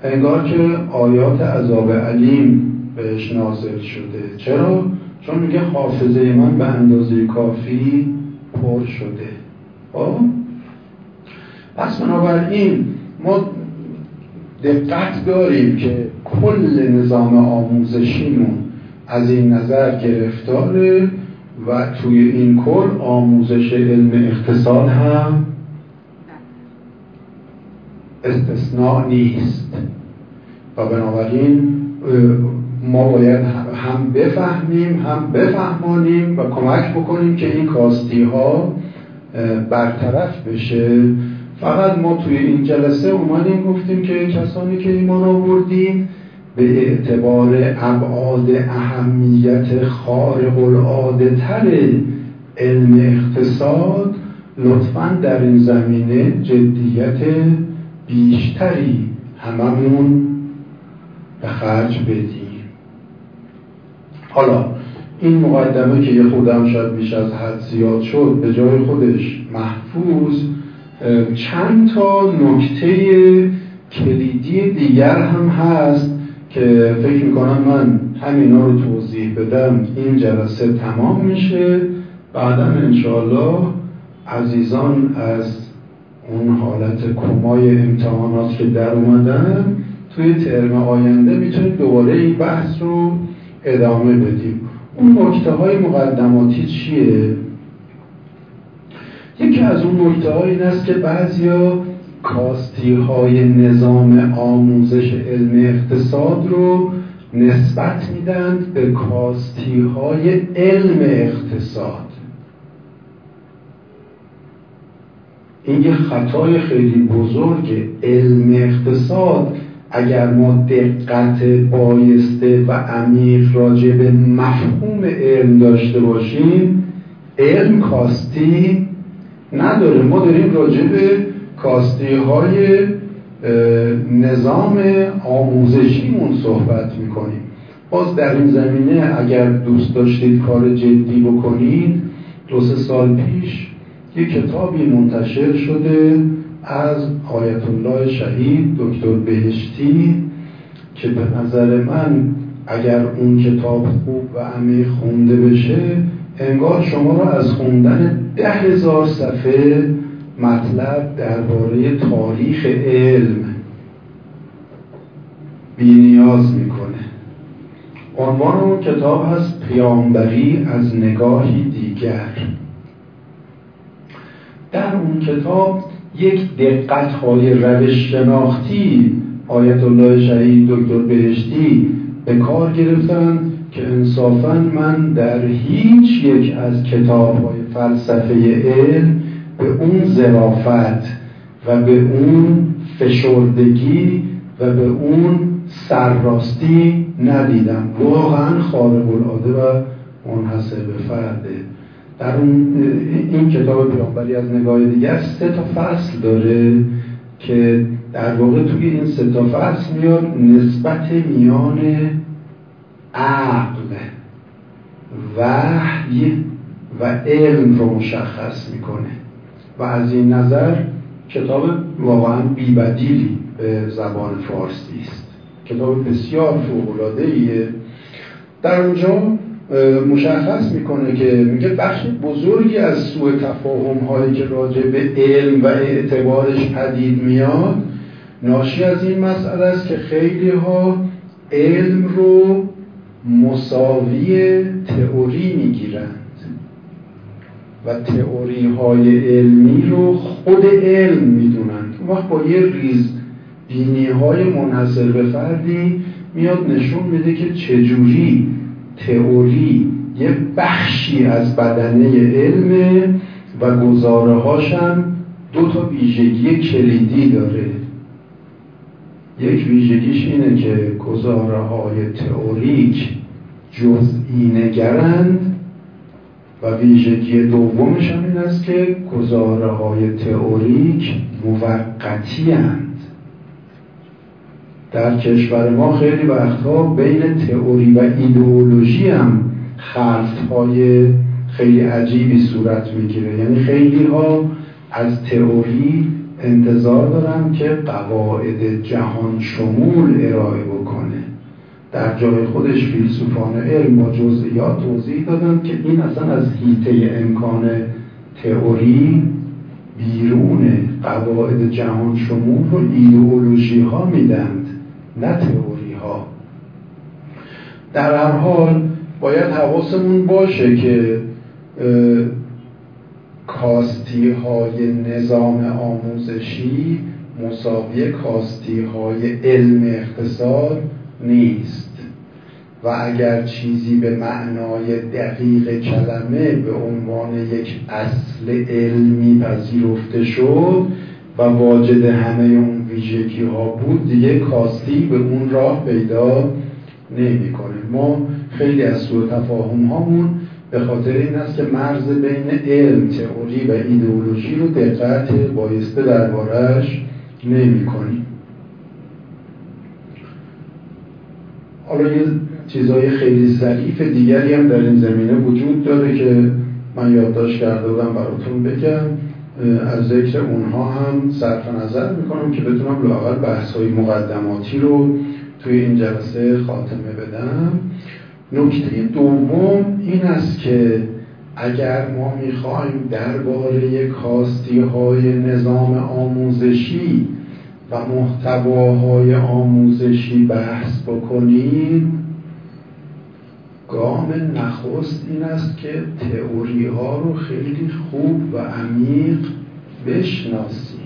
انگار که آیات عذاب علیم بهش نازل شده. چرا؟ چون میگه حافظه من به اندازه کافی پر شده. آه؟ پس بنابراین ما دقت داریم که کل نظام آموزشیمون از این نظر گرفتاره و توی این کل آموزش علم اقتصاد هم استثناء نیست و بنابراین ما باید هم بفهمیم هم بفهمانیم و کمک بکنیم که این کاستی ها برطرف بشه. فقط ما توی این جلسه اومدیم گفتیم که کسانی که ایمان آوردیم به اعتبار ابعاد اهمیت خارق العاده تر علم اقتصاد لطفاً در این زمینه جدیت بیشتری هممون به خرج بدیم. حالا این مقدمه که یه خودم شاید بیش از حد زیاد شد به جای خودش محفوظ چند تا نکته کلیدی دیگر هم هست که فکر میکنم من همینا رو توضیح بدم این جلسه تمام میشه. بعدم انشاءالله عزیزان از اون حالت کمای امتحانات که در اومدن توی ترم آینده میتونید دوباره این بحث رو ادامه بدیم. اون نکته های مقدماتی چیه؟ یکی از اون نکته های این است که بعضیا کاستی های نظام آموزش علم اقتصاد رو نسبت میدن به کاستی های علم اقتصاد. این یه خطای خیلی بزرگه. علم اقتصاد اگر ما دقت بایسته و عمیق راجع به مفهوم علم داشته باشیم، علم کاستی نداره. ما داریم راجع به کاستی های نظام آموزشیمون صحبت میکنیم. باز در این زمینه اگر دوست داشتید کار جدی بکنید، دو سه سال پیش یک کتابی منتشر شده از آیت الله شهید دکتر بهشتی که به نظر من اگر اون کتاب خوب و عمیق خونده بشه انگار شما را از خوندن ده هزار صفحه مطلب درباره تاریخ علم بی‌نیاز میکنه. عنوان اون کتاب هست پیامبری از نگاهی دیگر. در اون کتاب یک دقت‌های روش شناختی آیت الله شهید دکتر بهشتی به کار گرفتن که انصافاً من در هیچ یک از کتاب‌های فلسفه علم به اون ظرافت و به اون فشردگی و به اون سرراستی ندیدم. واقعاً خارق العاده و منحصر به فرده. در اون این کتاب پیامبری از نگاه دیگر سه تا فصل داره که در واقع توی این سه تا فصل میاد نسبت میان عقل، وحی و علم رو مشخص میکنه و از این نظر کتاب واقعا بی‌بدیلی به زبان فارسی است. کتاب بسیار فوق‌العاده‌ایه. در اونجا مشخص میکنه که میگه بخش بزرگی از سوء تفاهم هایی که راجع به علم و اعتبارش پدید میاد ناشی از این مسئله است که خیلی ها علم رو مساوی تئوری میگیرند و تئوری های علمی رو خود علم میدونند. اون وقت با یه ریز بینی های منحصر به فردی میاد نشون میده که چجوری تئوری یه بخشی از بدنه علمه و گزاره هاشم دو تا ویژگی کلیدی داره. یک ویژگیش اینه که گزاره های تئوریک جزئی نگرند و ویژگی دومش هم این است که گزاره های تئوریک موقتی هستند. در کشور ما خیلی وقتها بین تئوری و ایدئولوژی هم خلط‌های خیلی عجیبی صورت میگیره. یعنی خیلی ها از تئوری انتظار دارن که قواعد جهان شمول ارائه بکنه. در جای خودش فیلسوفان علم با جزئیات توضیح دادن که این اصلا از حیطه امکان تئوری بیرونه. قواعد جهان شمول رو ایدئولوژی ها میدن نه تئوری ها. در هر حال باید حواسمون باشه که کاستی های نظام آموزشی مساوی کاستی های علم اقتصاد نیست و اگر چیزی به معنای دقیق کلمه به عنوان یک اصل علمی پذیرفته شد و واجد همه اون ویژگی ها بود دیگه کاستی به اون راه پیدا نمی کنه. ما خیلی از سوء تفاهم هامون به خاطر این است که مرز بین علم، تئوری و ایدئولوژی رو دقت بایسته دربارش نمی کنیم. حالا یه چیزهای خیلی ظریف دیگری هم در این زمینه وجود داره که من یادداشت کرده بودم براتون بگم، از ذکر اونها هم صرف نظر میکنم که بتونم لااقل بحث‌های مقدماتی رو توی این جلسه خاتمه بدم. نکته دوم این است که اگر ما میخوایم درباره کاستی‌های نظام آموزشی و محتواهای آموزشی بحث بکنیم، گام نخست این است که تئوری ها رو خیلی خوب و عمیق بشناسیم.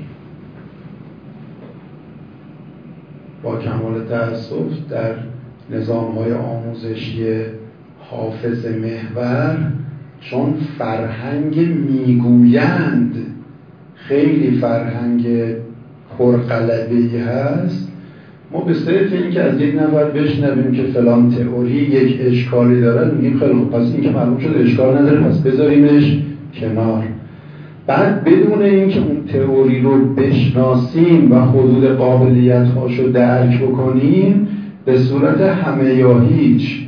با کمال تأسف در نظام های آموزشی حافظه محور، چون فرهنگ میگویند خیلی فرهنگ پرقلبه‌ای هست، ما به صرف این که از یک نفر بشنویم که فلان تئوری یک اشکالی داره میگیم خیلی خوب، پس این که معلوم شد اشکال نداره پس بذاریمش کنار. بعد بدون این که اون تئوری رو بشناسیم و حدود قابلیت‌هاش رو درک بکنیم، به صورت همه یا هیچ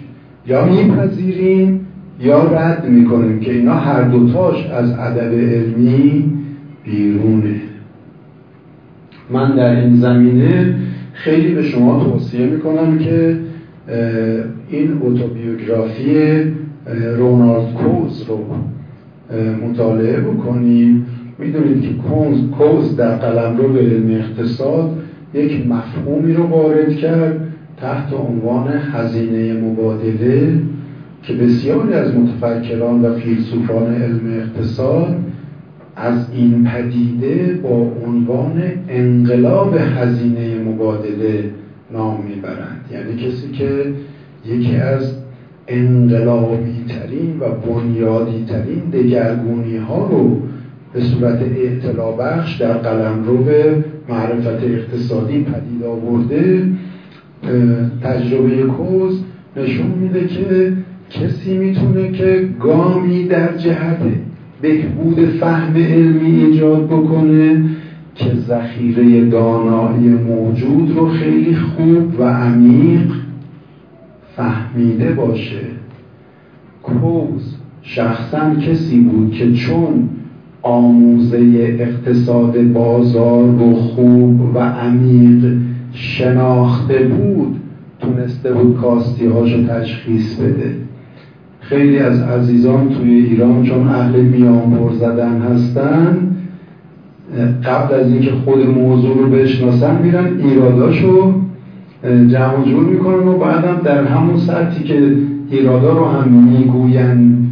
یا میپذیریم یا رد میکنیم که اینا هر دوتاش از ادب علمی بیرونه. من در این زمینه خیلی به شما توصیه میکنم که این اتوبیوگرافی رونالد کوز رو مطالعه بکنیم. میدونید که کوز در قلمرو علم اقتصاد یک مفهومی رو وارد کرد تحت عنوان هزینه مبادله که بسیاری از متفکران و فیلسوفان علم اقتصاد از این پدیده با عنوان انقلاب هزینه مبادله نام میبرند. یعنی کسی که یکی از انقلابی ترین و بنیادی ترین دگرگونی ها رو به صورت اعتلا بخش در قلمرو معرفت اقتصادی پدید آورده، تجربه کوز نشون میده که کسی میتونه که گامی در جهت بهبود فهم علمی ایجاد بکنه که ذخیره دانایی موجود رو خیلی خوب و عمیق فهمیده باشه. کوز شخصا کسی بود که چون آموزه اقتصاد بازار رو خوب و عمیق شناخته بود، تونسته بود کاستی‌هاشو تشخیص بده. خیلی از عزیزان توی ایران چون اهل میانبر زدن هستن، قبل از اینکه خود موضوع رو بشناسن میرن ایراداشو جمع و جور میکنن و بعدم در همون سطحی که ایرادا رو هم میگویند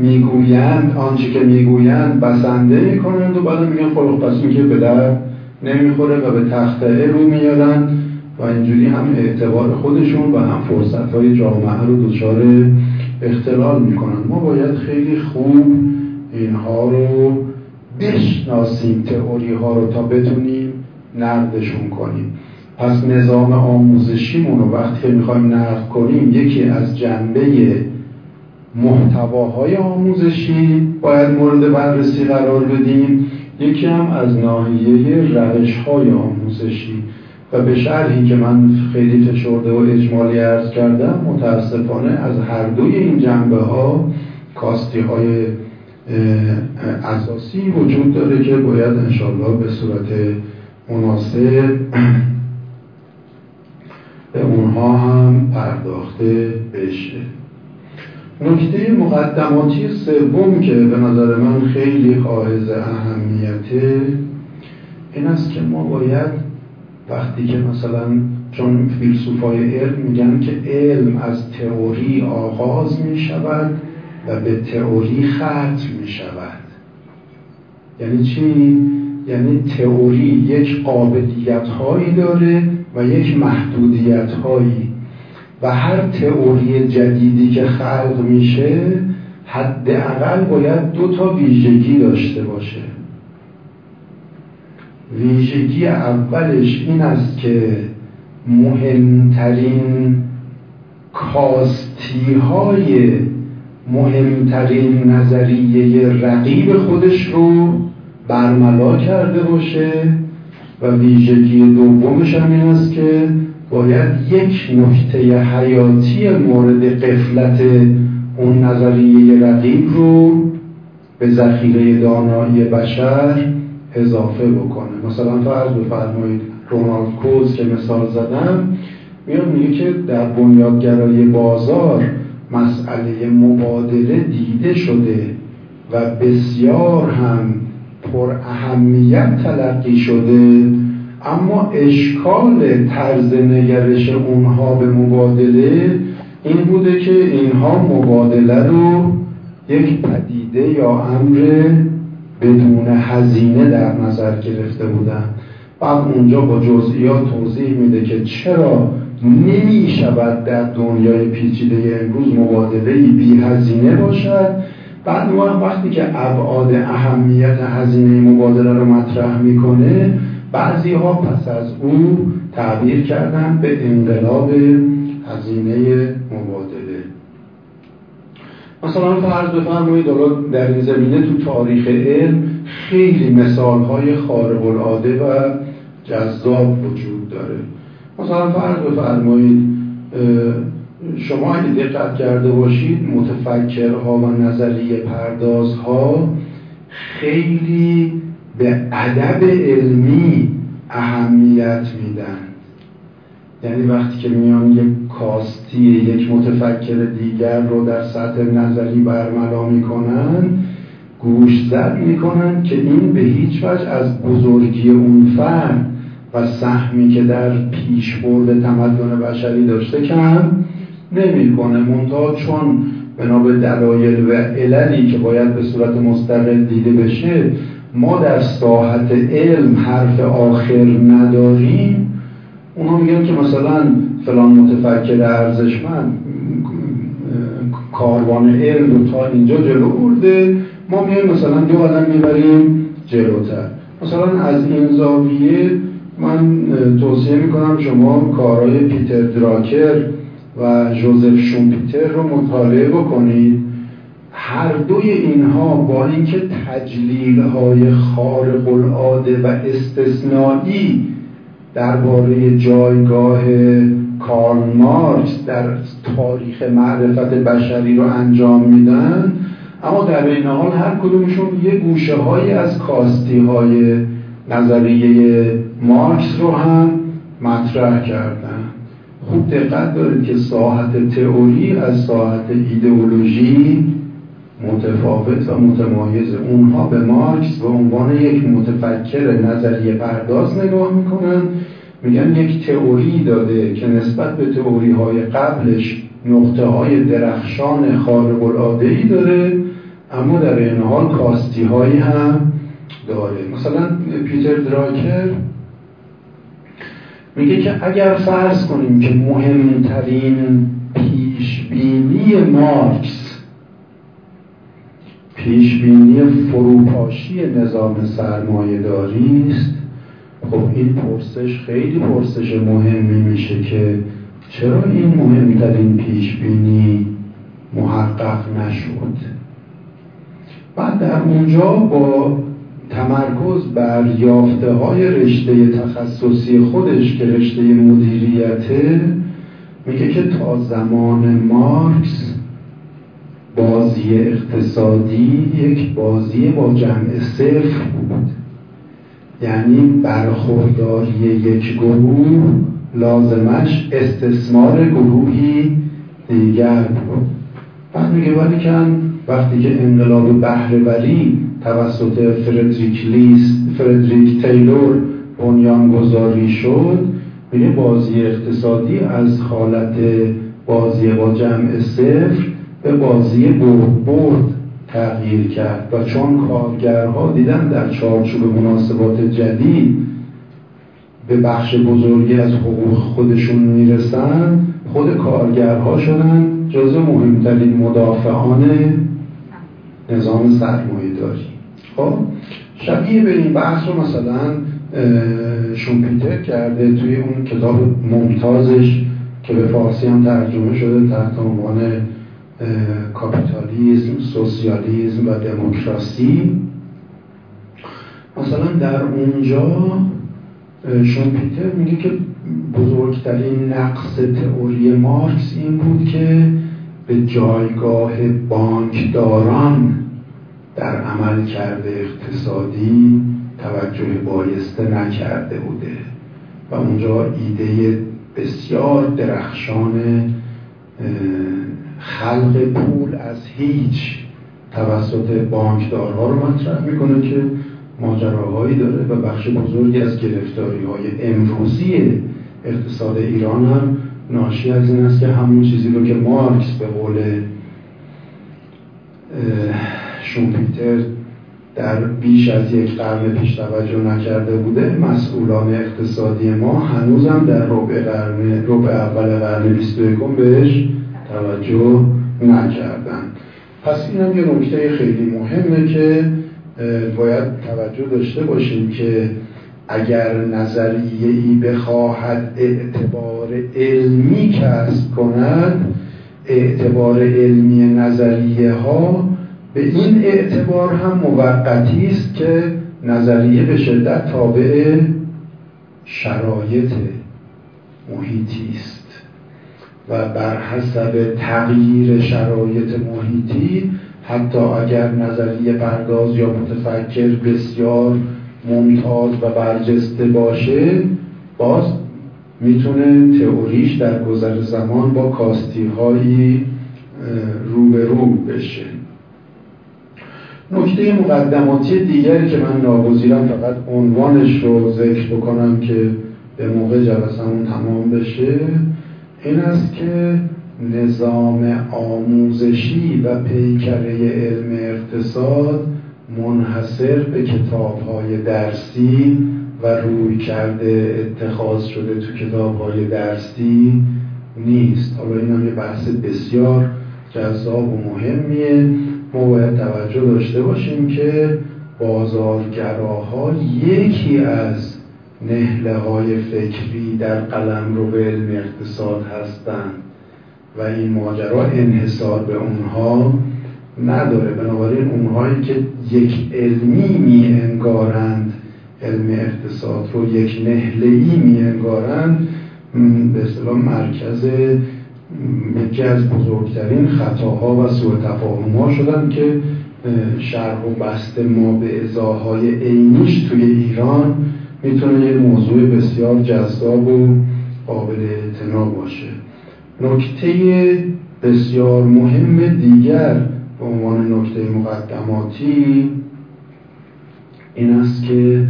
میگویند آنچه که میگویند بسنده میکنند و بعدم میگن خلق پس این که به در نمیخوره و به تخته رو میادن و اینجوری هم اعتبار خودشون و هم فرصتهای جامعه رو دچار اختلال میکنن. ما باید خیلی خوب اینها رو بشناسیم، تئوری ها رو، تا بتونیم نقدشون کنیم. پس نظام آموزشیمون رو وقتی میخوایم نقد کنیم، یکی از جنبه محتواهای آموزشی باید مورد بررسی قرار بدیم، یکی هم از ناحیه روش‌های آموزشی. و به شرحی که من خیلی فشرده و اجمالی عرض کردم، متاسفانه از هر دوی این جنبه ها کاستی های اساسی وجود داره که باید انشالله به صورت مناسب به اونها هم پرداخته بشه. نکته مقدماتی سوم که به نظر من خیلی حائز اهمیته این است که ما باید وقتی که مثلا چون فیلسوفای علم میگن که علم از تئوری آغاز میشود و به تئوری ختم میشود، یعنی چی؟ یعنی تئوری یک قابلیت هایی داره و یک محدودیت هایی و هر تئوری جدیدی که خلق میشه حداقل باید دو تا ویژگی داشته باشه. ویژگی اولش این است که مهمترین کاستی های مهمترین نظریه رقیب خودش رو برملا کرده باشه و ویژگی دومش هم این است که باید یک نکته حیاتی مورد غفلت اون نظریه رقیب رو به ذخیره دانایی بشر اضافه بکنه. مثلا فرض بفرمایید رونالد کوز که مثال زدم میاد میگه که در بنیادگرایی بازار مسئله مبادله دیده شده و بسیار هم پر اهمیت تلقی شده، اما اشکال طرز نگرش اونها به مبادله این بوده که اینها مبادله رو یک پدیده یا امر بدون هزینه در نظر گرفته بودن. بعد اونجا با جزئیات توضیح میده که چرا نمی شود در دنیای پیچیده امروز مبادله‌ای بی هزینه باشد. بعد ما وقتی که ابعاد اهمیت هزینه مبادله رو مطرح میکنه، بعضی ها پس از اون تعبیر کردن به انقلاب هزینه مبادله. مثلا فرض بفرمایید در این زمینه تو تاریخ علم خیلی مثالهای خارق العاده و جذاب وجود داره. مثلا فرض بفرمایید شما اگه دقت کرده باشید متفکرها و نظریه پردازها خیلی به ادب علمی اهمیت میدن. یعنی وقتی که میان یک کاستی یک متفکر دیگر رو در سطح نظری برملا میکنن، گوش زد میکنن که این به هیچ وجه از بزرگی اون فرد و سهمی که در پیشبرد تمدن بشری داشته کم نمیکنه. منتها چون بنا به دلایل و عللی که باید به صورت مستقل دیده بشه ما در ساحت علم حرف آخر نداریم، اونا میگن که مثلا فلان متفکر ارزشمند کاروان علم تا اینجا جلو برده، ما میگن مثلا دو قدم میبریم جلوتر. مثلا از این زاویه من توصیه میکنم شما کارهای پیتر دراکر و جوزف شومپیتر رو مطالعه بکنید. هر دوی اینها با اینکه تجلیل‌های خارق العاده و استثنایی درباره جایگاه کارل مارکس در تاریخ معرفت بشری رو انجام میدن، اما در این حال هر کدومشون یه گوشه‌هایی از کاستی‌های نظریه مارکس رو هم مطرح کردن. خوب دقت دارید که ساحت تئوری از ساحت ایدئولوژی متفاوت و متمایز. اونها به مارکس به عنوان یک متفکر نظریه پرداز نگاه میکنن، میگن یک تئوری داده که نسبت به تئوری های قبلش نقطه های درخشان خارق العاده ای داره، اما در این حال کاستی هایی هم داره. مثلا پیتر دراکر میگه که اگر فرض کنیم که مهمترین پیشبینی مارکس پیشبینی فروپاشی نظام سرمایه داری است، خب این پرسش خیلی پرسش مهمی میشه که چرا این مهمترین پیشبینی محقق نشد. بعد در اونجا با تمرکز بر یافته های رشته تخصصی خودش که رشته مدیریته، میگه که تا زمان مارکس بازی اقتصادی یک بازی با جمع صفر بود، یعنی برخورداری یک گروه لازمش استثمار گروهی دیگر بود. بعد میگه ولیکن وقتی که انقلاب بهره‌وری توسط فردریک لیست فردریک تیلور بنیانگذاری شد، میگه بازی اقتصادی از حالت بازی با جمع صفر به بازی برد برد تغییر کرد و چون کارگرها دیدن در چارچوب مناسبات جدید به بخش بزرگی از حقوق خودشون میرسن، خود کارگرها شدن جزو مهمترین مدافعان نظام سرمایه داری. خب شبیه به این بحث رو مثلا شومپیتر کرده توی اون کتاب ممتازش که به فارسی هم ترجمه شده تحت عنوان کاپیتالیسم، سوسیالیسم و دموکراسی. مثلا در اونجا شومپیتر میگه که بزرگترین نقص تئوری مارکس این بود که به جایگاه بانکداران در عمل کرده اقتصادی توجه بایسته نکرده بوده و اونجا ایده بسیار درخشان خلق پول از هیچ توسط بانکدارها رو مطرح میکنه که ماجراهایی داره و بخش بزرگی از گرفتاری‌های امروزی اقتصاد ایران هم ناشی از این است که همون چیزی رو که مارکس به قول شومپیتر در بیش از یک قرن پیش توجه نکرده بوده، مسئولان اقتصادی ما هنوزم در ربع قرن ربع اول قرن بیست و یکم بهش توجه نکردن. پس این هم یه نکته خیلی مهمه که باید توجه داشته باشیم که اگر نظریه ای بخواهد اعتبار علمی کسب کند، اعتبار علمی نظریه ها به این اعتبار هم موقتی است که نظریه به شدت تابع شرایط محیطی است و بر حسب تغییر شرایط محیطی، حتی اگر نظریه پرداز یا متفکر بسیار ممتاز و برجسته باشه، باز میتونه تئوریش در گذر زمان با کاستی‌هایی روبرو بشه. نکته مقدماتی دیگری که من ناگزیرم فقط عنوانش رو ذکر بکنم که به موقع جلسمون تمام بشه، این است که نظام آموزشی و پیکره علم اقتصاد منحصر به کتاب‌های درسی و روی کرده اتخاذ شده تو کتاب‌های درسی نیست. حالا این هم یه بحث بسیار جذاب و مهمیه. ما باید توجه داشته باشیم که بازارگراها یکی از نهله‌های فکری در قلمرو علم اقتصاد هستند و این ماجرا انحصار به اونها نداره. بنابراین اونهایی که یک علمی می انگارند، علم اقتصاد رو یک نهله‌ای می انگارند، به اصطلاح مرکز یکی از بزرگترین خطاها و سوء تفاهم‌ها شدن که شرح و بسط ما به ازاهای عینیش توی ایران میتونه یه موضوع بسیار جذاب و قابل اعتناع باشه. نکته بسیار مهم دیگر به عنوان نکته مقدماتی این است که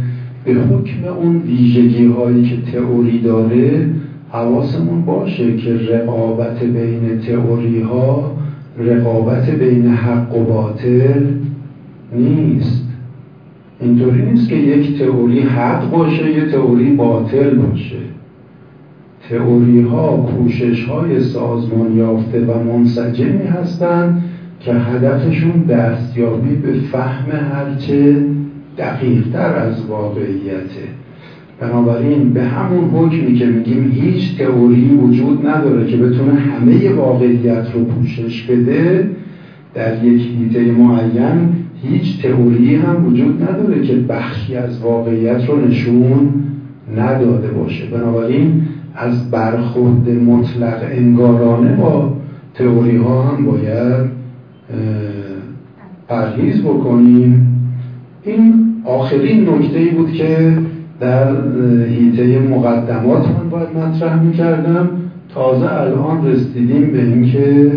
به حکم اون ویژگی هایی که تئوری داره حواسمون باشه که رقابت بین تئوری ها رقابت بین حق و باطل نیست. اینطوری نیست که یک تئوری حق باشه یک تئوری باطل باشه. تئوری ها کوشش های سازمان یافته و منسجمی هستند که هدفشون دستیابی به فهم هرچه دقیق‌تر از واقعیته. بنابراین به همون حکمی که میگیم هیچ تئوری وجود نداره که بتونه همه واقعیت رو پوشش بده، در یک حیطه معین هیچ تئوری هم وجود نداره که بخشی از واقعیت رو نشون نداده باشه. بنابراین از برخورد مطلق انگارانه با تئوری ها هم باید پرهیز بکنیم. این آخرین نکته‌ای بود که در حیطه مقدمات من باید مطرح می‌کردم. تازه الان رسیدیم به اینکه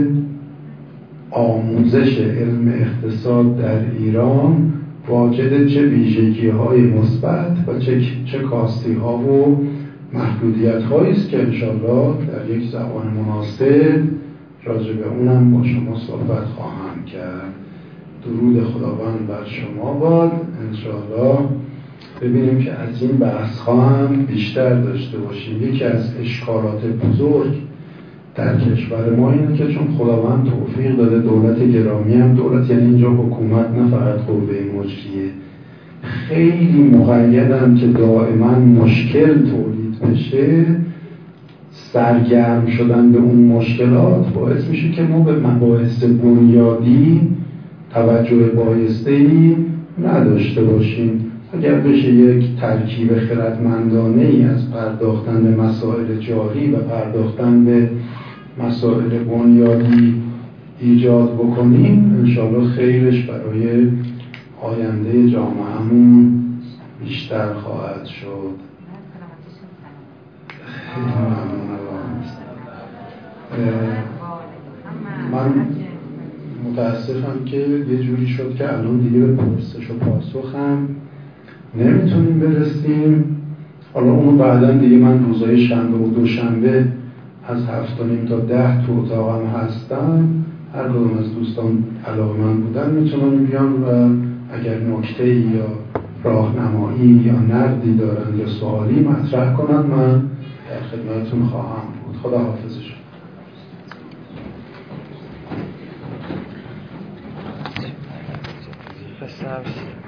آموزش علم اقتصاد در ایران واجد چه ویژگی‌های مثبت و چه چه کاستی‌ها و محدودیت‌هایی است که انشاءالله در یک زبان مناسب راجع به اونم با شما صحبت خواهم کرد. درود خداوند بر شما باد. انشاءالله ببینیم که از این بحث‌ها هم بیشتر داشته باشیم. یکی از اشکالات بزرگ در کشور ما اینه که چون خداوند توفیق داده دولت گرامی هم، دولت یعنی اینجا حکومت نه فقط قوه مجریه، خیلی مقیدن که دائما مشکل تولید بشه. سرگرم شدن به اون مشکلات باعث میشه که ما به مباحث بنیادی توجه بایسته‌ای نداشته باشیم. اگر بشه یک ترکیب خردمندانه ای از پرداختن به مسائل جاری و پرداختن به مسائل بنیادی ایجاد بکنیم، انشاءالله خیرش برای آینده جامعهمون بیشتر خواهد شد. من متاسفم که یه جوری شد که الان دیگه به پرسش و پاسخ هم نمیتونیم برسیم. حالا اونو بعدا دیگه، من روزهای شنبه و دوشنبه از هفت و نیم تا ده تو اتاقم هستم. هر کدوم از دوستان علاقه‌مند بودن میتونن بیان و اگر نکته‌ای یا راهنمایی یا نردی دارن یا سوالی مطرح کنن، من در خدمتتون خواهم بود. خدا حافظ شما. Thank you.